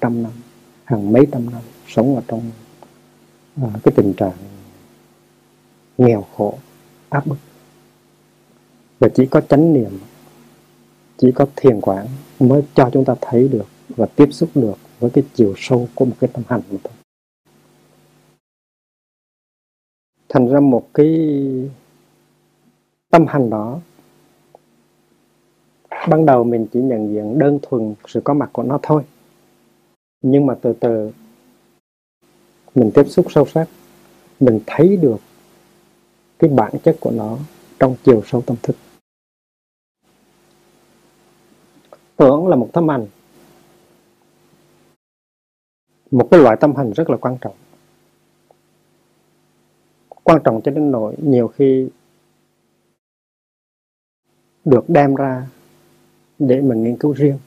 trăm năm, hàng mấy trăm năm sống ở trong cái tình trạng nghèo khổ, áp bức. Và chỉ có chánh niệm, chỉ có thiền quán mới cho chúng ta thấy được và tiếp xúc được với cái chiều sâu của một cái tâm hành. Thành ra một cái tâm hành đó, ban đầu mình chỉ nhận diện đơn thuần sự có mặt của nó thôi. Nhưng mà từ từ mình tiếp xúc sâu sắc, mình thấy được cái bản chất của nó trong chiều sâu tâm thức. Tưởng là một tâm hành, một cái loại tâm hành rất là quan trọng. Quan trọng cho đến nỗi nhiều khi được đem ra để mình nghiên cứu riêng.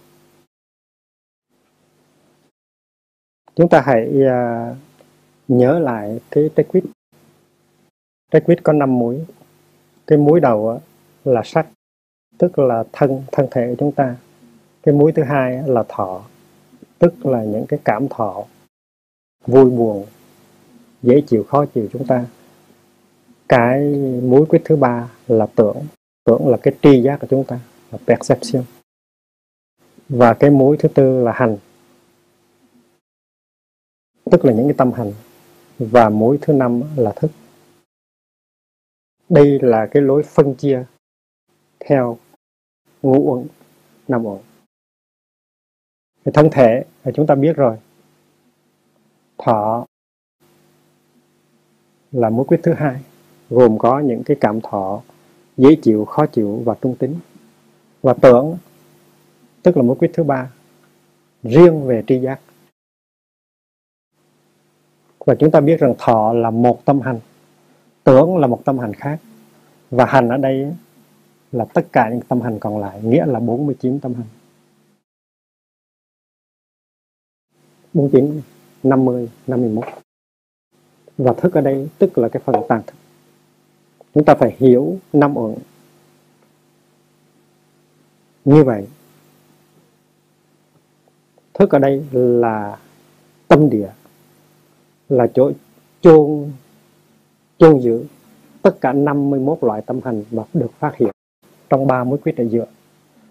Chúng ta hãy nhớ lại cái trái quýt. Trái quýt có 5 múi. Cái múi đầu là sắc, tức là thân thể của chúng ta. Cái múi thứ hai là thọ, tức là những cái cảm thọ vui buồn, dễ chịu khó chịu chúng ta. Cái múi quýt thứ ba là tưởng. Tưởng là cái tri giác của chúng ta, là perception. Và cái múi thứ tư là hành, tức là những cái tâm hành. Và múi thứ năm là thức. Đây là cái lối phân chia theo ngũ uẩn, năm uẩn. Cái thân thể thì chúng ta biết rồi. Thọ là múi quyết thứ hai, gồm có những cái cảm thọ dễ chịu, khó chịu và trung tính. Và tưởng, tức là múi quyết thứ ba, riêng về tri giác. Và chúng ta biết rằng thọ là một tâm hành, tưởng là một tâm hành khác, và hành ở đây là tất cả những tâm hành còn lại, nghĩa là 49 tâm hành. 49, 50, 51. Và thức ở đây tức là cái phần tàng thức. Chúng ta phải hiểu năm uẩn như vậy. Thức ở đây là tâm địa, là chỗ chôn giữ tất cả 51 loại tâm hành mà được phát hiện trong 3 múi quyết ở giữa.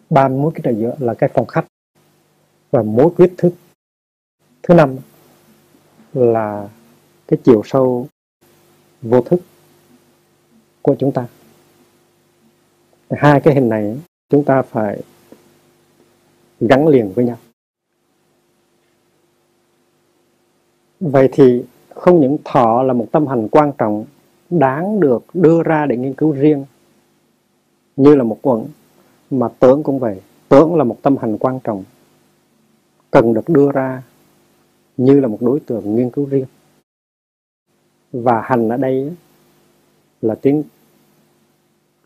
3 múi quyết ở giữa là cái phòng khách, và múi quyết thứ 5 là cái chiều sâu vô thức của chúng ta. Hai cái hình này chúng ta phải gắn liền với nhau. Vậy thì không những thọ là một tâm hành quan trọng, đáng được đưa ra để nghiên cứu riêng như là một uẩn, mà tưởng cũng vậy. Tưởng là một tâm hành quan trọng, cần được đưa ra như là một đối tượng nghiên cứu riêng. Và hành ở đây là tiếng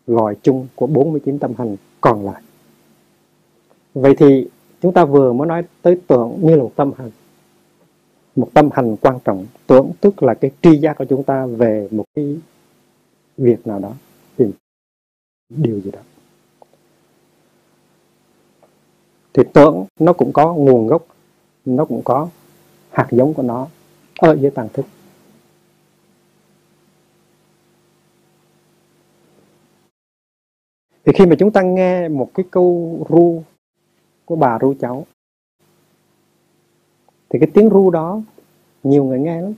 gọi chung của 49 tâm hành còn lại. Vậy thì chúng ta vừa mới nói tới tưởng như là một tâm hành, một tâm hành quan trọng. Tưởng tức là cái tri giác của chúng ta về một cái việc nào đó, về điều gì đó. Thì tưởng nó cũng có nguồn gốc, nó cũng có hạt giống của nó ở dưới tàng thức. Thì khi mà chúng ta nghe một cái câu ru của bà ru cháu, thì cái tiếng ru đó nhiều người nghe lắm.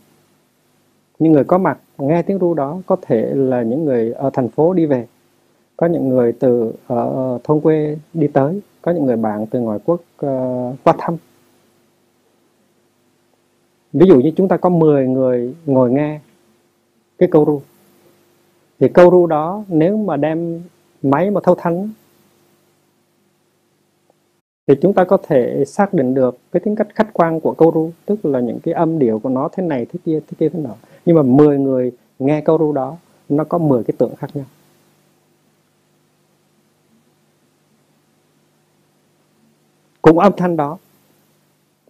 Những người có mặt nghe tiếng ru đó có thể là những người ở thành phố đi về, có những người từ ở thôn quê đi tới, có những người bạn từ ngoại quốc qua thăm. Ví dụ như chúng ta có 10 người ngồi nghe cái câu ru, thì câu ru đó nếu mà đem máy mà thâu thanh thì chúng ta có thể xác định được cái tính cách khách quan của câu ru, tức là những cái âm điệu của nó thế này, thế kia, thế nọ. Nhưng mà 10 người nghe câu ru đó, nó có 10 cái tượng khác nhau. Cũng âm thanh đó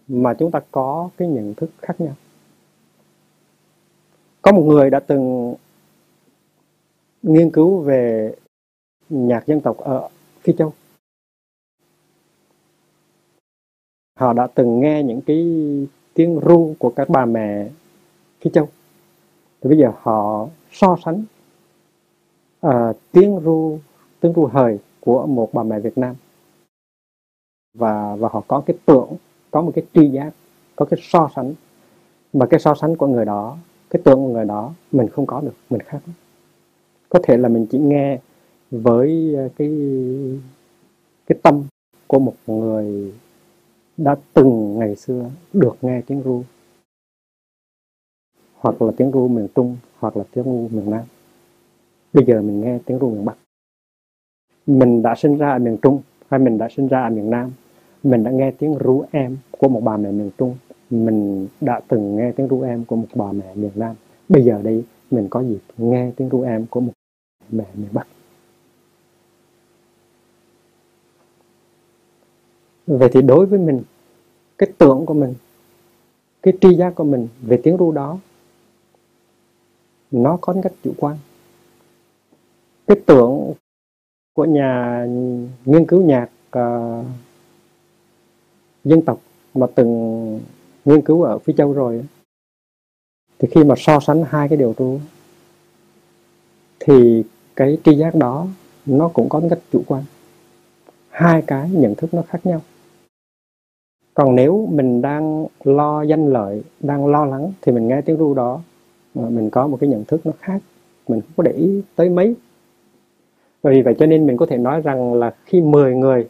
mà chúng ta có cái nhận thức khác nhau. Có một người đã từng nghiên cứu về nhạc dân tộc ở Phi Châu. Họ đã từng nghe những cái tiếng ru của các bà mẹ Phi Châu. Thì bây giờ họ so sánh tiếng ru hời của một bà mẹ Việt Nam, và họ có cái tượng, có một cái tri giác, có cái so sánh. Mà cái so sánh của người đó, cái tượng của người đó mình không có được, mình khác. Có thể là mình chỉ nghe với cái tâm của một người đã từng ngày xưa được nghe tiếng ru, hoặc là tiếng ru miền Trung, hoặc là tiếng ru miền Nam. Bây giờ mình nghe tiếng ru miền Bắc, mình đã sinh ra ở miền Trung hay mình đã sinh ra ở miền Nam, mình đã nghe tiếng ru em của một bà mẹ miền Trung, mình đã từng nghe tiếng ru em của một bà mẹ miền Nam. Bây giờ đây mình có dịp nghe tiếng ru em của một mẹ miền Bắc. Vậy thì đối với mình, cái tưởng của mình, cái tri giác của mình về tiếng ru đó, nó có cách chủ quan. Cái tưởng của nhà nghiên cứu nhạc dân tộc mà từng nghiên cứu ở Phi Châu rồi, thì khi mà so sánh hai cái điều ru thì cái tri giác đó nó cũng có cách chủ quan. Hai cái nhận thức nó khác nhau. Còn nếu mình đang lo danh lợi, đang lo lắng, thì mình nghe tiếng ru đó, mình có một cái nhận thức nó khác, mình không có để ý tới mấy. Vì vậy cho nên mình có thể nói rằng là khi 10 người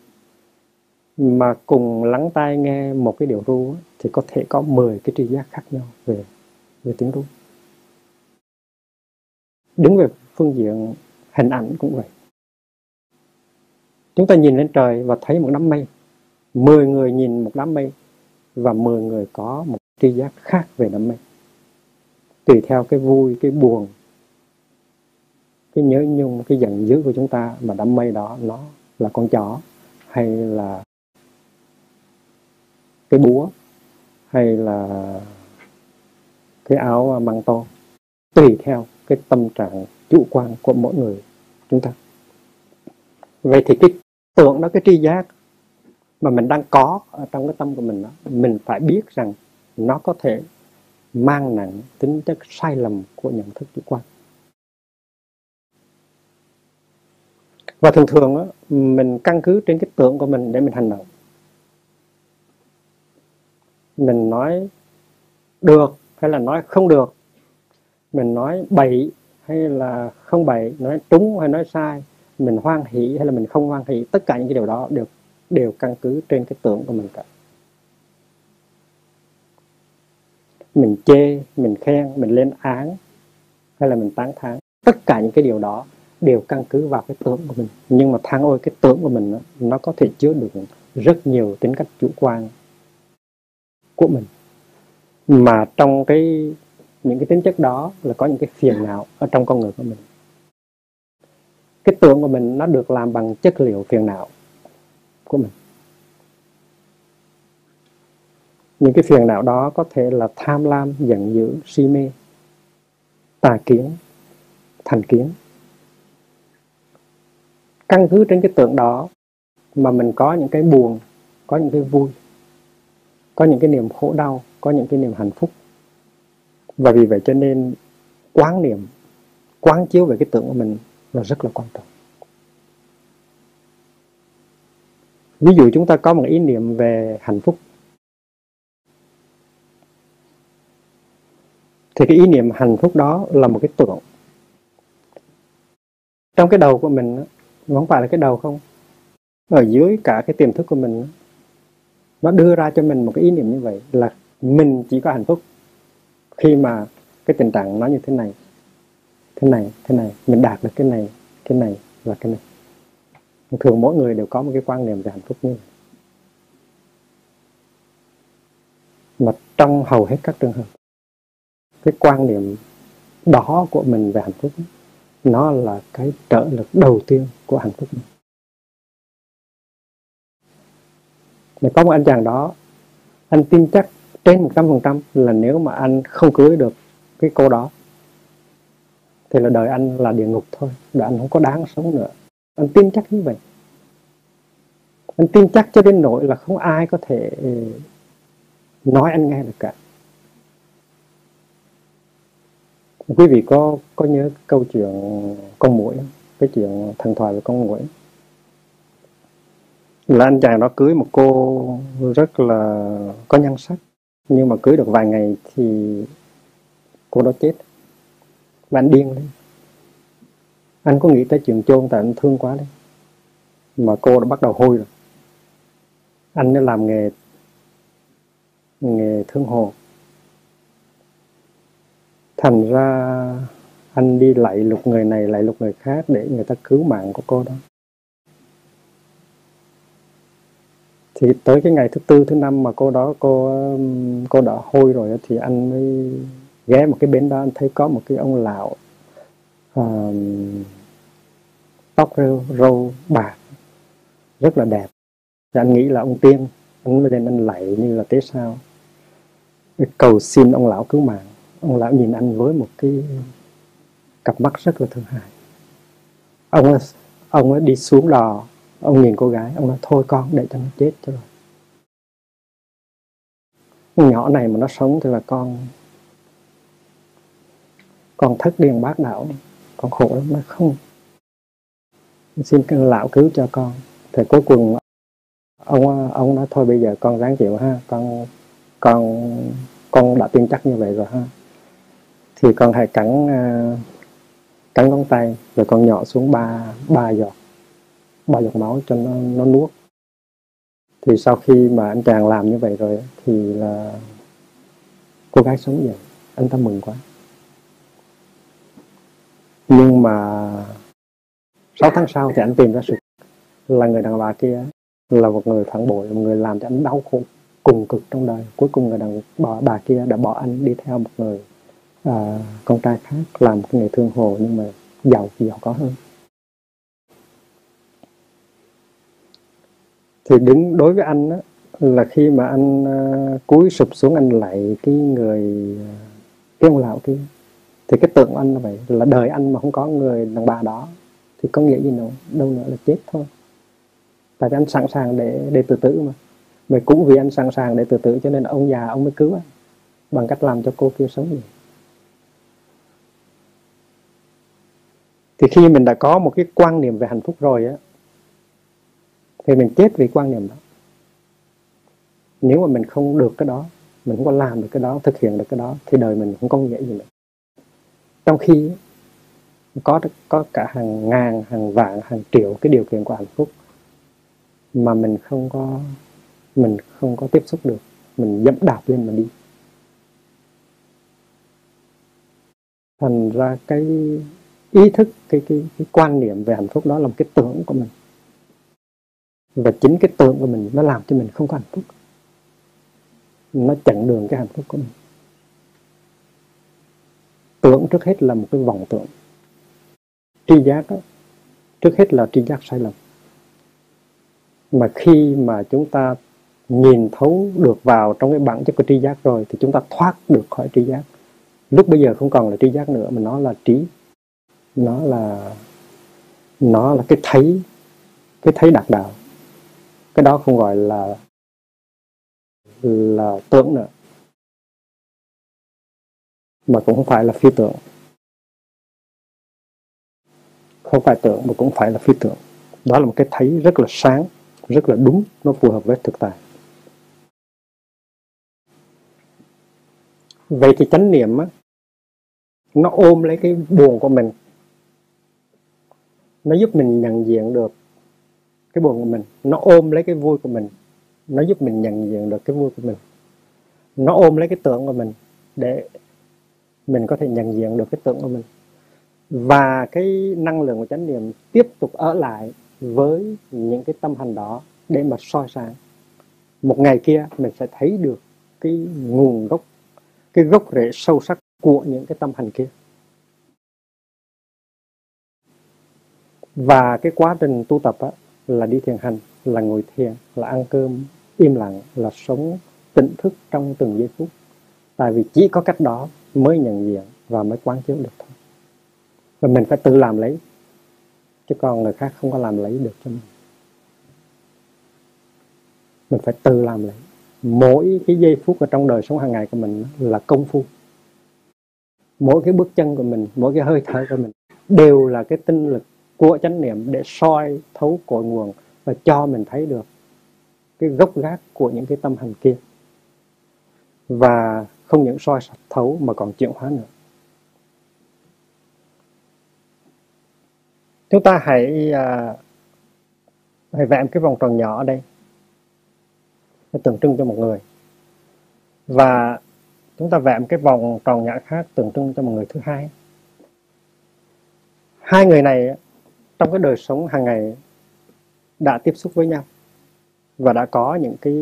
mà cùng lắng tai nghe một cái điều ru, thì có thể có 10 cái tri giác khác nhau về tiếng ru. Đứng về phương diện hình ảnh cũng vậy. Chúng ta nhìn lên trời và thấy một đám mây. 10 người nhìn một đám mây và 10 người có một tri giác khác về đám mây. Tùy theo cái vui, cái buồn, cái nhớ nhung, cái giận dữ của chúng ta mà đám mây đó nó là con chó hay là cái búa hay là cái áo măng tô. Tùy theo cái tâm trạng chủ quan của mỗi người chúng ta. Vậy thì cái tưởng đó, cái tri giác mà mình đang có ở trong cái tâm của mình đó, mình phải biết rằng nó có thể mang nặng tính chất sai lầm của nhận thức chủ quan. Và thường thường đó, mình căn cứ trên cái tưởng của mình để mình hành động. Mình nói được hay là nói không được, mình nói bậy hay là không bậy, nói trúng hay nói sai, mình hoan hỷ hay là mình không hoan hỷ. Tất cả những cái điều đó đều căn cứ trên cái tưởng của mình cả. Mình chê, mình khen, mình lên án hay là mình tán thán, tất cả những cái điều đó đều căn cứ vào cái tưởng của mình. Nhưng mà than ôi, cái tưởng của mình nó có thể chứa đựng rất nhiều tính cách chủ quan của mình. Mà trong những cái tính chất đó là có những cái phiền não ở trong con người của mình. Cái tưởng của mình nó được làm bằng chất liệu phiền não của mình. Những cái phiền não đó có thể là tham lam, giận dữ, si mê, tà kiến, thành kiến. Căn cứ trên cái tượng đó mà mình có những cái buồn, có những cái vui, có những cái niềm khổ đau, có những cái niềm hạnh phúc. Và vì vậy cho nên quán niệm, quán chiếu về cái tượng của mình là rất là quan trọng. Ví dụ chúng ta có một ý niệm về hạnh phúc, thì cái ý niệm hạnh phúc đó là một cái tượng. Trong cái đầu của mình, nó không phải là cái đầu không, ở dưới cả cái tiềm thức của mình, nó đưa ra cho mình một cái ý niệm như vậy là mình chỉ có hạnh phúc khi mà cái tình trạng nó như thế này, thế này, thế này, mình đạt được cái này và cái này. Thường mỗi người đều có một cái quan niệm về hạnh phúc như vậy. Mà trong hầu hết các trường hợp, cái quan niệm đó của mình về hạnh phúc, nó là cái trợ lực đầu tiên của hạnh phúc. Mà có một anh chàng đó, anh tin chắc trên 100% là nếu mà anh không cưới được cái cô đó thì là đời anh là địa ngục thôi, đời anh không có đáng sống nữa. Anh tin chắc như vậy. Anh tin chắc cho đến nỗi là không ai có thể nói anh nghe được cả. Quý vị có nhớ câu chuyện con muỗi, cái chuyện thần thoại về con muỗi? Là anh chàng đó cưới một cô rất là có nhan sắc, nhưng mà cưới được vài ngày thì cô đó chết. Và anh điên lên. Anh có nghĩ tới chuyện chôn, tại anh thương quá đấy. Mà cô đã bắt đầu hôi rồi. Anh đã làm nghề thương hồ. Thành ra anh đi lạy lục người này, lạy lục người khác để người ta cứu mạng của cô đó. Thì tới cái ngày thứ tư, thứ năm mà cô đã hôi rồi thì anh mới ghé một cái bến đó, anh thấy có một cái ông lão tóc râu bạc rất là đẹp. Thì anh nghĩ là ông tiên, anh mới đến anh lạy như là tế sao, cầu xin ông lão cứu mạng. Ông lão nhìn anh với một cái cặp mắt rất là thương hại. Ông ấy đi xuống đò, ông nhìn cô gái, ông nói thôi con để cho nó chết cho rồi. Con nhỏ này mà nó sống thì là con thất điên bát đạo, con khổ lắm. Nó không, xin lão cứu cho con. Thì cuối cùng ông nói thôi bây giờ con ráng chịu ha, con đã tin chắc như vậy rồi ha. Thì con hãy cắn ngón tay rồi con nhỏ xuống ba giọt máu cho nó nuốt. Thì sau khi mà anh chàng làm như vậy rồi thì là cô gái sống dậy, anh ta mừng quá. Nhưng mà 6 tháng sau thì anh tìm ra sự là người đàn bà kia là một người phản bội, một người làm cho anh đau khổ cùng cực trong đời. Cuối cùng người đàn bà kia đã bỏ anh đi theo một người con trai khác, làm cái nghề thương hồ nhưng mà giàu có hơn. Thì đứng đối với anh đó, là khi mà anh cúi sụp xuống anh lạy cái ông lão kia, thì cái tượng của anh là vậy, là đời anh mà không có người đàn bà đó thì có nghĩa gì nữa, đâu nữa là chết thôi. Tại vì anh sẵn sàng để tự tử mà. Vậy cũng vì anh sẵn sàng để tự tử cho nên ông già ông mới cứu anh bằng cách làm cho cô kia sống vậy. Thì khi mình đã có một cái quan niệm về hạnh phúc rồi á, thì mình chết vì quan niệm đó. Nếu mà mình không được cái đó, mình không có làm được cái đó, thực hiện được cái đó, thì đời mình không có nghĩa gì nữa. Trong khi có cả hàng ngàn, hàng vạn, hàng triệu cái điều kiện của hạnh phúc mà mình không có tiếp xúc được, mình dẫm đạp lên mà đi. Thành ra cái ý thức, cái quan niệm về hạnh phúc đó là một cái tưởng của mình. Và chính cái tưởng của mình nó làm cho mình không có hạnh phúc. Nó chặn đường cái hạnh phúc của mình. Tưởng trước hết là một cái vọng tưởng. Tri giác đó, trước hết là tri giác sai lầm. Mà khi mà chúng ta nhìn thấu được vào trong cái bản chất của tri giác rồi thì chúng ta thoát được khỏi tri giác. Lúc bây giờ không còn là tri giác nữa mà nó là trí, nó là cái thấy đạt đạo. Cái đó không gọi là tưởng nữa, mà cũng không phải là phi tưởng. Không phải tưởng mà cũng phải là phi tưởng. Đó là một cái thấy rất là sáng, rất là đúng, nó phù hợp với thực tại. Vậy thì chánh niệm á, nó ôm lấy cái buồn của mình, nó giúp mình nhận diện được cái buồn của mình. Nó ôm lấy cái vui của mình, nó giúp mình nhận diện được cái vui của mình. Nó ôm lấy cái tưởng của mình để mình có thể nhận diện được cái tưởng của mình. Và cái năng lượng của chánh niệm tiếp tục ở lại với những cái tâm hành đó để mà soi sáng. Một ngày kia mình sẽ thấy được cái nguồn gốc, cái gốc rễ sâu sắc của những cái tâm hành kia. Và cái quá trình tu tập á, là đi thiền hành, là ngồi thiền, là ăn cơm im lặng, là sống tỉnh thức trong từng giây phút. Tại vì chỉ có cách đó mới nhận diện và mới quán chiếu được thôi. Và mình phải tự làm lấy, chứ còn người khác không có làm lấy được cho mình. Mình phải tự làm lấy. Mỗi cái giây phút ở trong đời sống hàng ngày của mình là công phu. Mỗi cái bước chân của mình, mỗi cái hơi thở của mình đều là cái tinh lực của chánh niệm để soi thấu cội nguồn và cho mình thấy được cái gốc gác của những cái tâm hành kia. Và không những soi thấu mà còn chuyển hóa nữa. Chúng ta hãy vẽ một cái vòng tròn nhỏ ở đây, tượng trưng cho một người. Và chúng ta vẽ một cái vòng tròn nhỏ khác tượng trưng cho một người thứ hai. Hai người này trong cái đời sống hàng ngày đã tiếp xúc với nhau và đã có những cái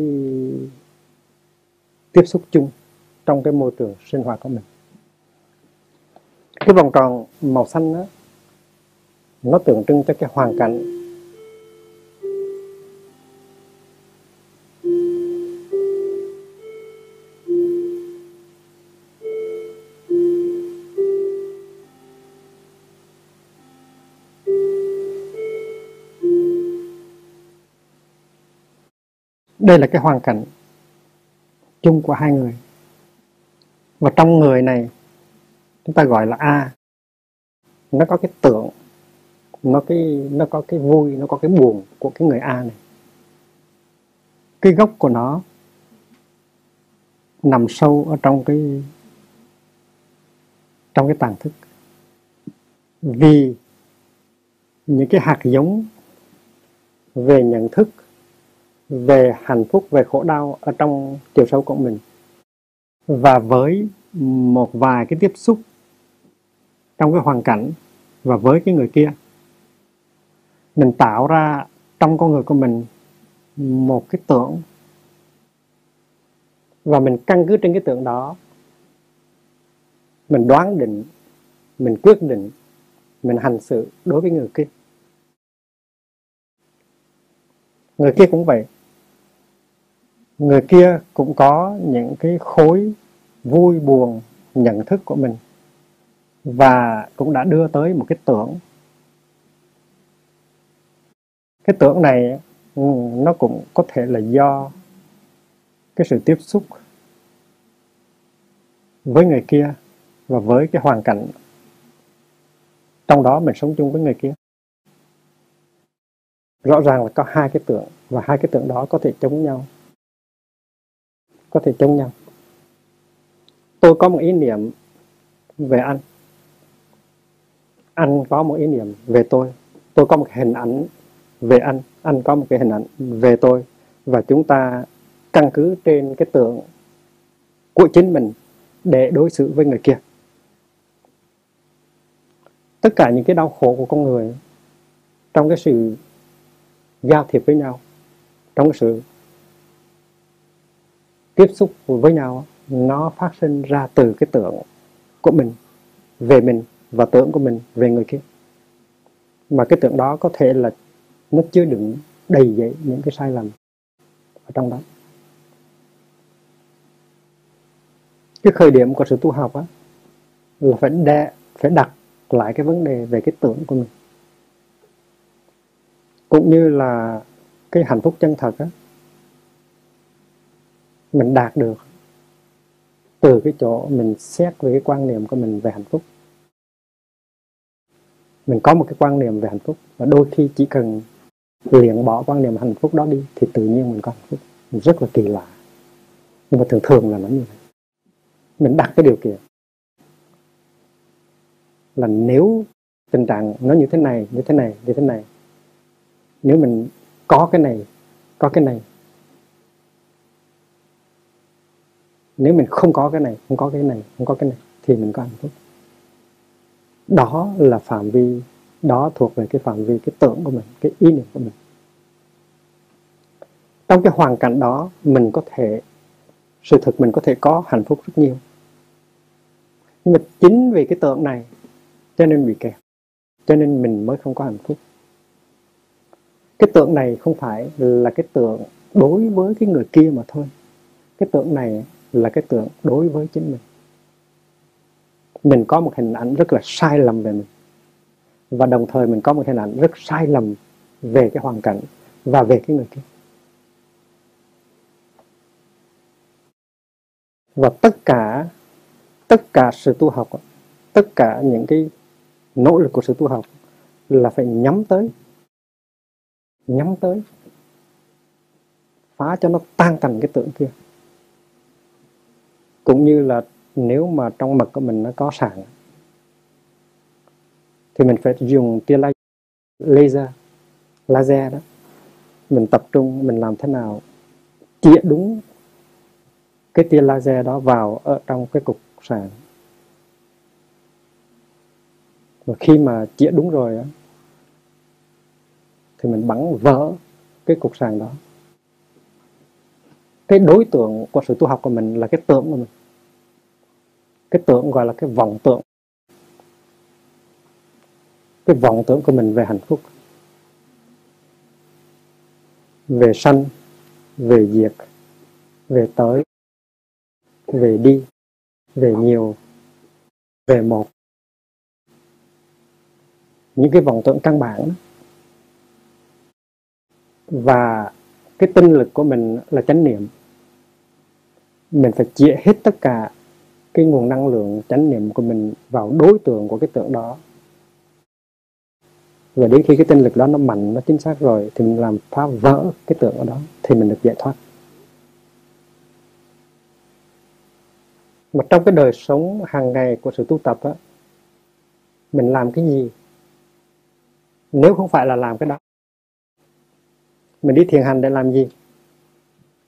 tiếp xúc chung trong cái môi trường sinh hoạt của mình. Cái vòng tròn màu xanh đó, nó tượng trưng cho cái hoàn cảnh . Đây là cái hoàn cảnh chung của hai người. Và trong người này chúng ta gọi là A. Nó có cái tưởng, nó có cái vui, nó có cái buồn của cái người A này. Cái gốc của nó nằm sâu ở trong cái tàng thức. Vì những cái hạt giống về nhận thức, về hạnh phúc, về khổ đau ở trong chiều sâu của mình, và với một vài cái tiếp xúc trong cái hoàn cảnh và với cái người kia, mình tạo ra trong con người của mình một cái tưởng. Và mình căn cứ trên cái tưởng đó, mình đoán định, mình quyết định, mình hành xử đối với người kia. Người kia cũng vậy. Người kia cũng có những cái khối vui buồn nhận thức của mình, và cũng đã đưa tới một cái tưởng. Cái tưởng này nó cũng có thể là do cái sự tiếp xúc với người kia và với cái hoàn cảnh trong đó mình sống chung với người kia. Rõ ràng là có hai cái tưởng, và hai cái tưởng đó có thể chống nhau. Có thể chống nhau. Tôi có một ý niệm về anh. Anh có một ý niệm về tôi. Tôi có một hình ảnh về anh có một cái hình ảnh về tôi. Và chúng ta căn cứ trên cái tưởng của chính mình để đối xử với người kia. Tất cả những cái đau khổ của con người trong cái sự giao thiệp với nhau, trong cái sự tiếp xúc với nhau, nó phát sinh ra từ cái tưởng của mình về mình và tưởng của mình về người kia. Mà cái tưởng đó có thể là nó chứa đựng đầy dẫy những cái sai lầm ở trong đó. Cái khởi điểm của sự tu học á, là phải đặt lại cái vấn đề về cái tưởng của mình. Cũng như là cái hạnh phúc chân thật á, mình đạt được từ cái chỗ mình xét về cái quan niệm của mình về hạnh phúc. Mình có một cái quan niệm về hạnh phúc, và đôi khi chỉ cần liền bỏ quan niệm hạnh phúc đó đi thì tự nhiên mình có hạnh phúc. Mình rất là kỳ lạ, nhưng mà thường thường là nó như vậy. Mình đặt cái điều kiện là nếu tình trạng nó như thế này, như thế này, như thế này, nếu mình có cái này, có cái này, nếu mình không có cái này, không có cái này, không có cái này thì mình có hạnh phúc. Đó là phạm vi, đó thuộc về cái phạm vi cái tưởng của mình, cái ý niệm của mình. Trong cái hoàn cảnh đó, mình có thể, sự thực mình có thể có hạnh phúc rất nhiều. Nhưng mà chính vì cái tưởng này cho nên bị kẹt, cho nên mình mới không có hạnh phúc. Cái tưởng này không phải là cái tưởng đối với cái người kia mà thôi. Cái tưởng này là cái tưởng đối với chính mình. Mình có một hình ảnh rất là sai lầm về mình, và đồng thời mình có một hình ảnh rất sai lầm về cái hoàn cảnh và về cái người kia. Và tất cả sự tu học, tất cả những cái nỗ lực của sự tu học là phải nhắm tới phá cho nó tan tành cái tưởng kia. Cũng như là nếu mà trong mật của mình nó có sẵn thì mình phải dùng tia laser đó, mình tập trung, mình làm thế nào chĩa đúng cái tia laser đó vào ở trong cái cục sàng. Và khi mà chĩa đúng rồi đó, thì mình bắn vỡ cái cục sàng đó. Cái đối tượng của sự tu học của mình là cái tưởng của mình. Cái tưởng gọi là cái vọng tưởng. Cái vọng tưởng của mình về hạnh phúc, về sanh, về diệt, về tới, về đi, về nhiều, về một. Những cái vọng tưởng căn bản đó. Và cái tinh lực của mình là chánh niệm. Mình phải chĩa hết tất cả cái nguồn năng lượng chánh niệm của mình vào đối tượng của cái tưởng đó. Và đến khi cái tinh lực đó nó mạnh, nó chính xác rồi, thì mình làm phá vỡ cái tưởng ở đó, thì mình được giải thoát. Mà trong cái đời sống hàng ngày của sự tu tập á, mình làm cái gì nếu không phải là làm cái đó? Mình đi thiền hành để làm gì?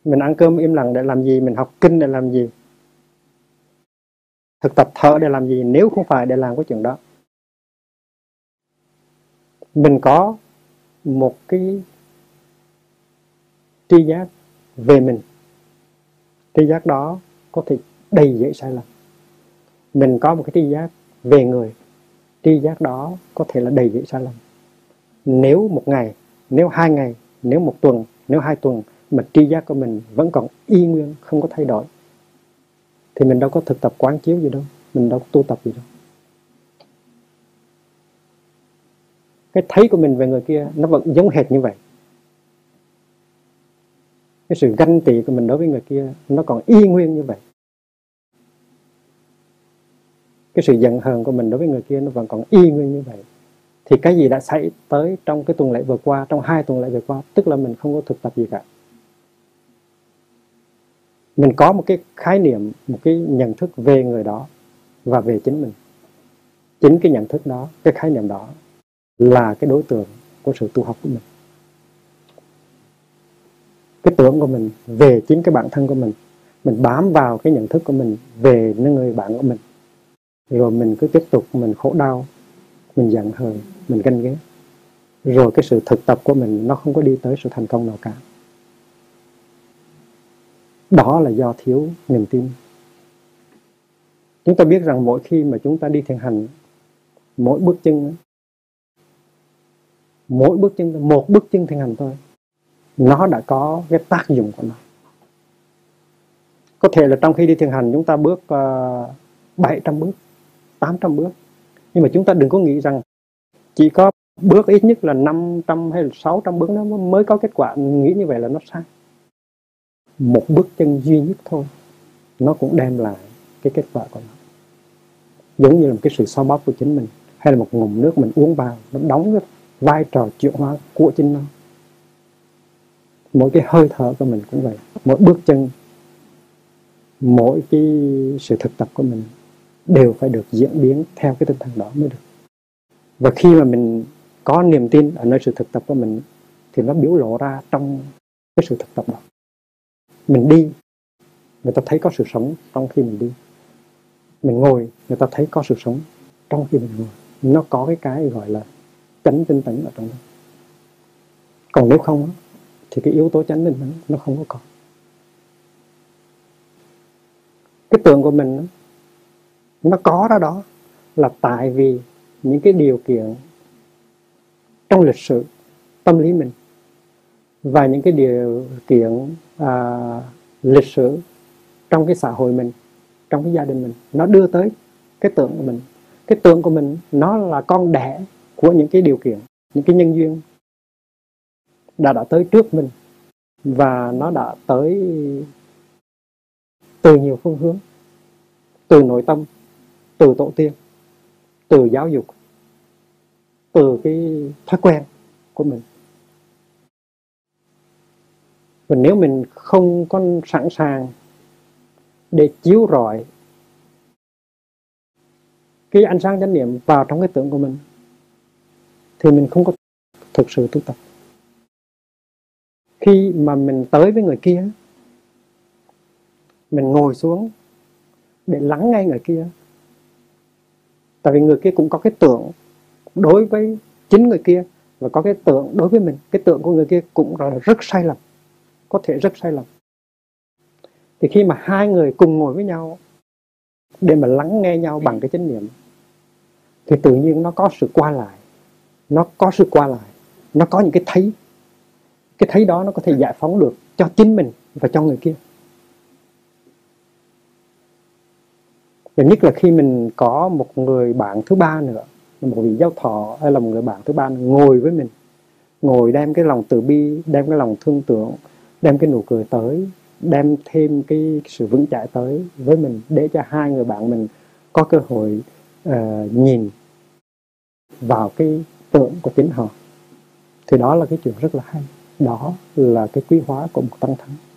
Mình ăn cơm im lặng để làm gì? Mình học kinh để làm gì? Thực tập thở để làm gì nếu không phải để làm cái chuyện đó? Mình có một cái tri giác về mình. Tri giác đó có thể đầy dễ sai lầm. Mình có một cái tri giác về người. Tri giác đó có thể là đầy dễ sai lầm. Nếu một ngày, nếu 2 ngày, nếu 1 tuần, nếu 2 tuần mà tri giác của mình vẫn còn y nguyên, không có thay đổi, thì mình đâu có thực tập quán chiếu gì đâu, mình đâu có tu tập gì đâu. Cái thấy của mình về người kia nó vẫn giống hệt như vậy. Cái sự ganh tị của mình đối với người kia nó còn y nguyên như vậy. Cái sự giận hờn của mình đối với người kia nó vẫn còn y nguyên như vậy. Thì cái gì đã xảy tới trong cái tuần lễ vừa qua, trong 2 tuần lễ vừa qua, tức là mình không có thực tập gì cả. Mình có một cái khái niệm, một cái nhận thức về người đó và về chính mình. Chính cái nhận thức đó, cái khái niệm đó là cái đối tượng của sự tu học của mình. Cái tưởng của mình về chính cái bản thân của mình. Mình bám vào cái nhận thức của mình về người bạn của mình. Rồi mình cứ tiếp tục, mình khổ đau, mình giận hờn, mình ganh ghét. Rồi cái sự thực tập của mình nó không có đi tới sự thành công nào cả. Đó là do thiếu niềm tin. Chúng ta biết rằng mỗi khi mà chúng ta đi thiền hành, mỗi bước chân, một bước chân thiền hành thôi, nó đã có cái tác dụng của nó. Có thể là trong khi đi thiền hành chúng ta bước 700 bước, 800 bước. Nhưng mà chúng ta đừng có nghĩ rằng chỉ có bước ít nhất là 500 hay là 600 bước nó mới có kết quả. Nghĩ như vậy là nó sai. Một bước chân duy nhất thôi, nó cũng đem lại cái kết quả của nó. Giống như là một cái sự so bóp của chính mình, hay là một ngụm nước mình uống vào, nó đóng cái vai trò chuyển hóa của chính nó. Mỗi cái hơi thở của mình cũng vậy, mỗi bước chân, mỗi cái sự thực tập của mình đều phải được diễn biến theo cái tinh thần đó mới được. Và khi mà mình có niềm tin ở nơi sự thực tập của mình thì nó biểu lộ ra trong cái sự thực tập đó. Mình đi, người ta thấy có sự sống trong khi mình đi. Mình ngồi, người ta thấy có sự sống trong khi mình ngồi. Nó có cái gọi là chánh tinh tấn ở trong đó. Còn nếu không thì cái yếu tố chánh tinh tấn nó không có còn. Cái tưởng của mình nó có ra đó là tại vì những cái điều kiện trong lịch sử tâm lý mình và những cái điều kiện lịch sử trong cái xã hội mình, trong cái gia đình mình, nó đưa tới cái tưởng của mình. Cái tưởng của mình nó là con đẻ của những cái điều kiện, những cái nhân duyên đã tới trước mình, và nó đã tới từ nhiều phương hướng, từ nội tâm, từ tổ tiên, từ giáo dục, từ cái thói quen của mình. Và nếu mình không có sẵn sàng để chiếu rọi cái ánh sáng chánh niệm vào trong cái tưởng của mình thì mình không có thực sự tu tập. Khi mà mình tới với người kia, mình ngồi xuống để lắng nghe người kia, tại vì người kia cũng có cái tưởng đối với chính người kia và có cái tưởng đối với mình. Cái tưởng của người kia cũng rất sai lầm, có thể rất sai lầm. Thì khi mà hai người cùng ngồi với nhau để mà lắng nghe nhau bằng cái chánh niệm thì tự nhiên nó có sự qua lại, nó có những cái thấy. Cái thấy đó nó có thể giải phóng được cho chính mình và cho người kia. Và nhất là khi mình có một người bạn thứ ba nữa, một vị giáo thọ hay là một người bạn thứ ba ngồi với mình, ngồi đem cái lòng từ bi, đem cái lòng thương tưởng, đem cái nụ cười tới, đem thêm cái sự vững chãi tới với mình, để cho hai người bạn mình có cơ hội nhìn vào cái tưởng của chính họ. Thì đó là cái chuyện rất là hay. Đó là cái quý hóa của một tăng thân.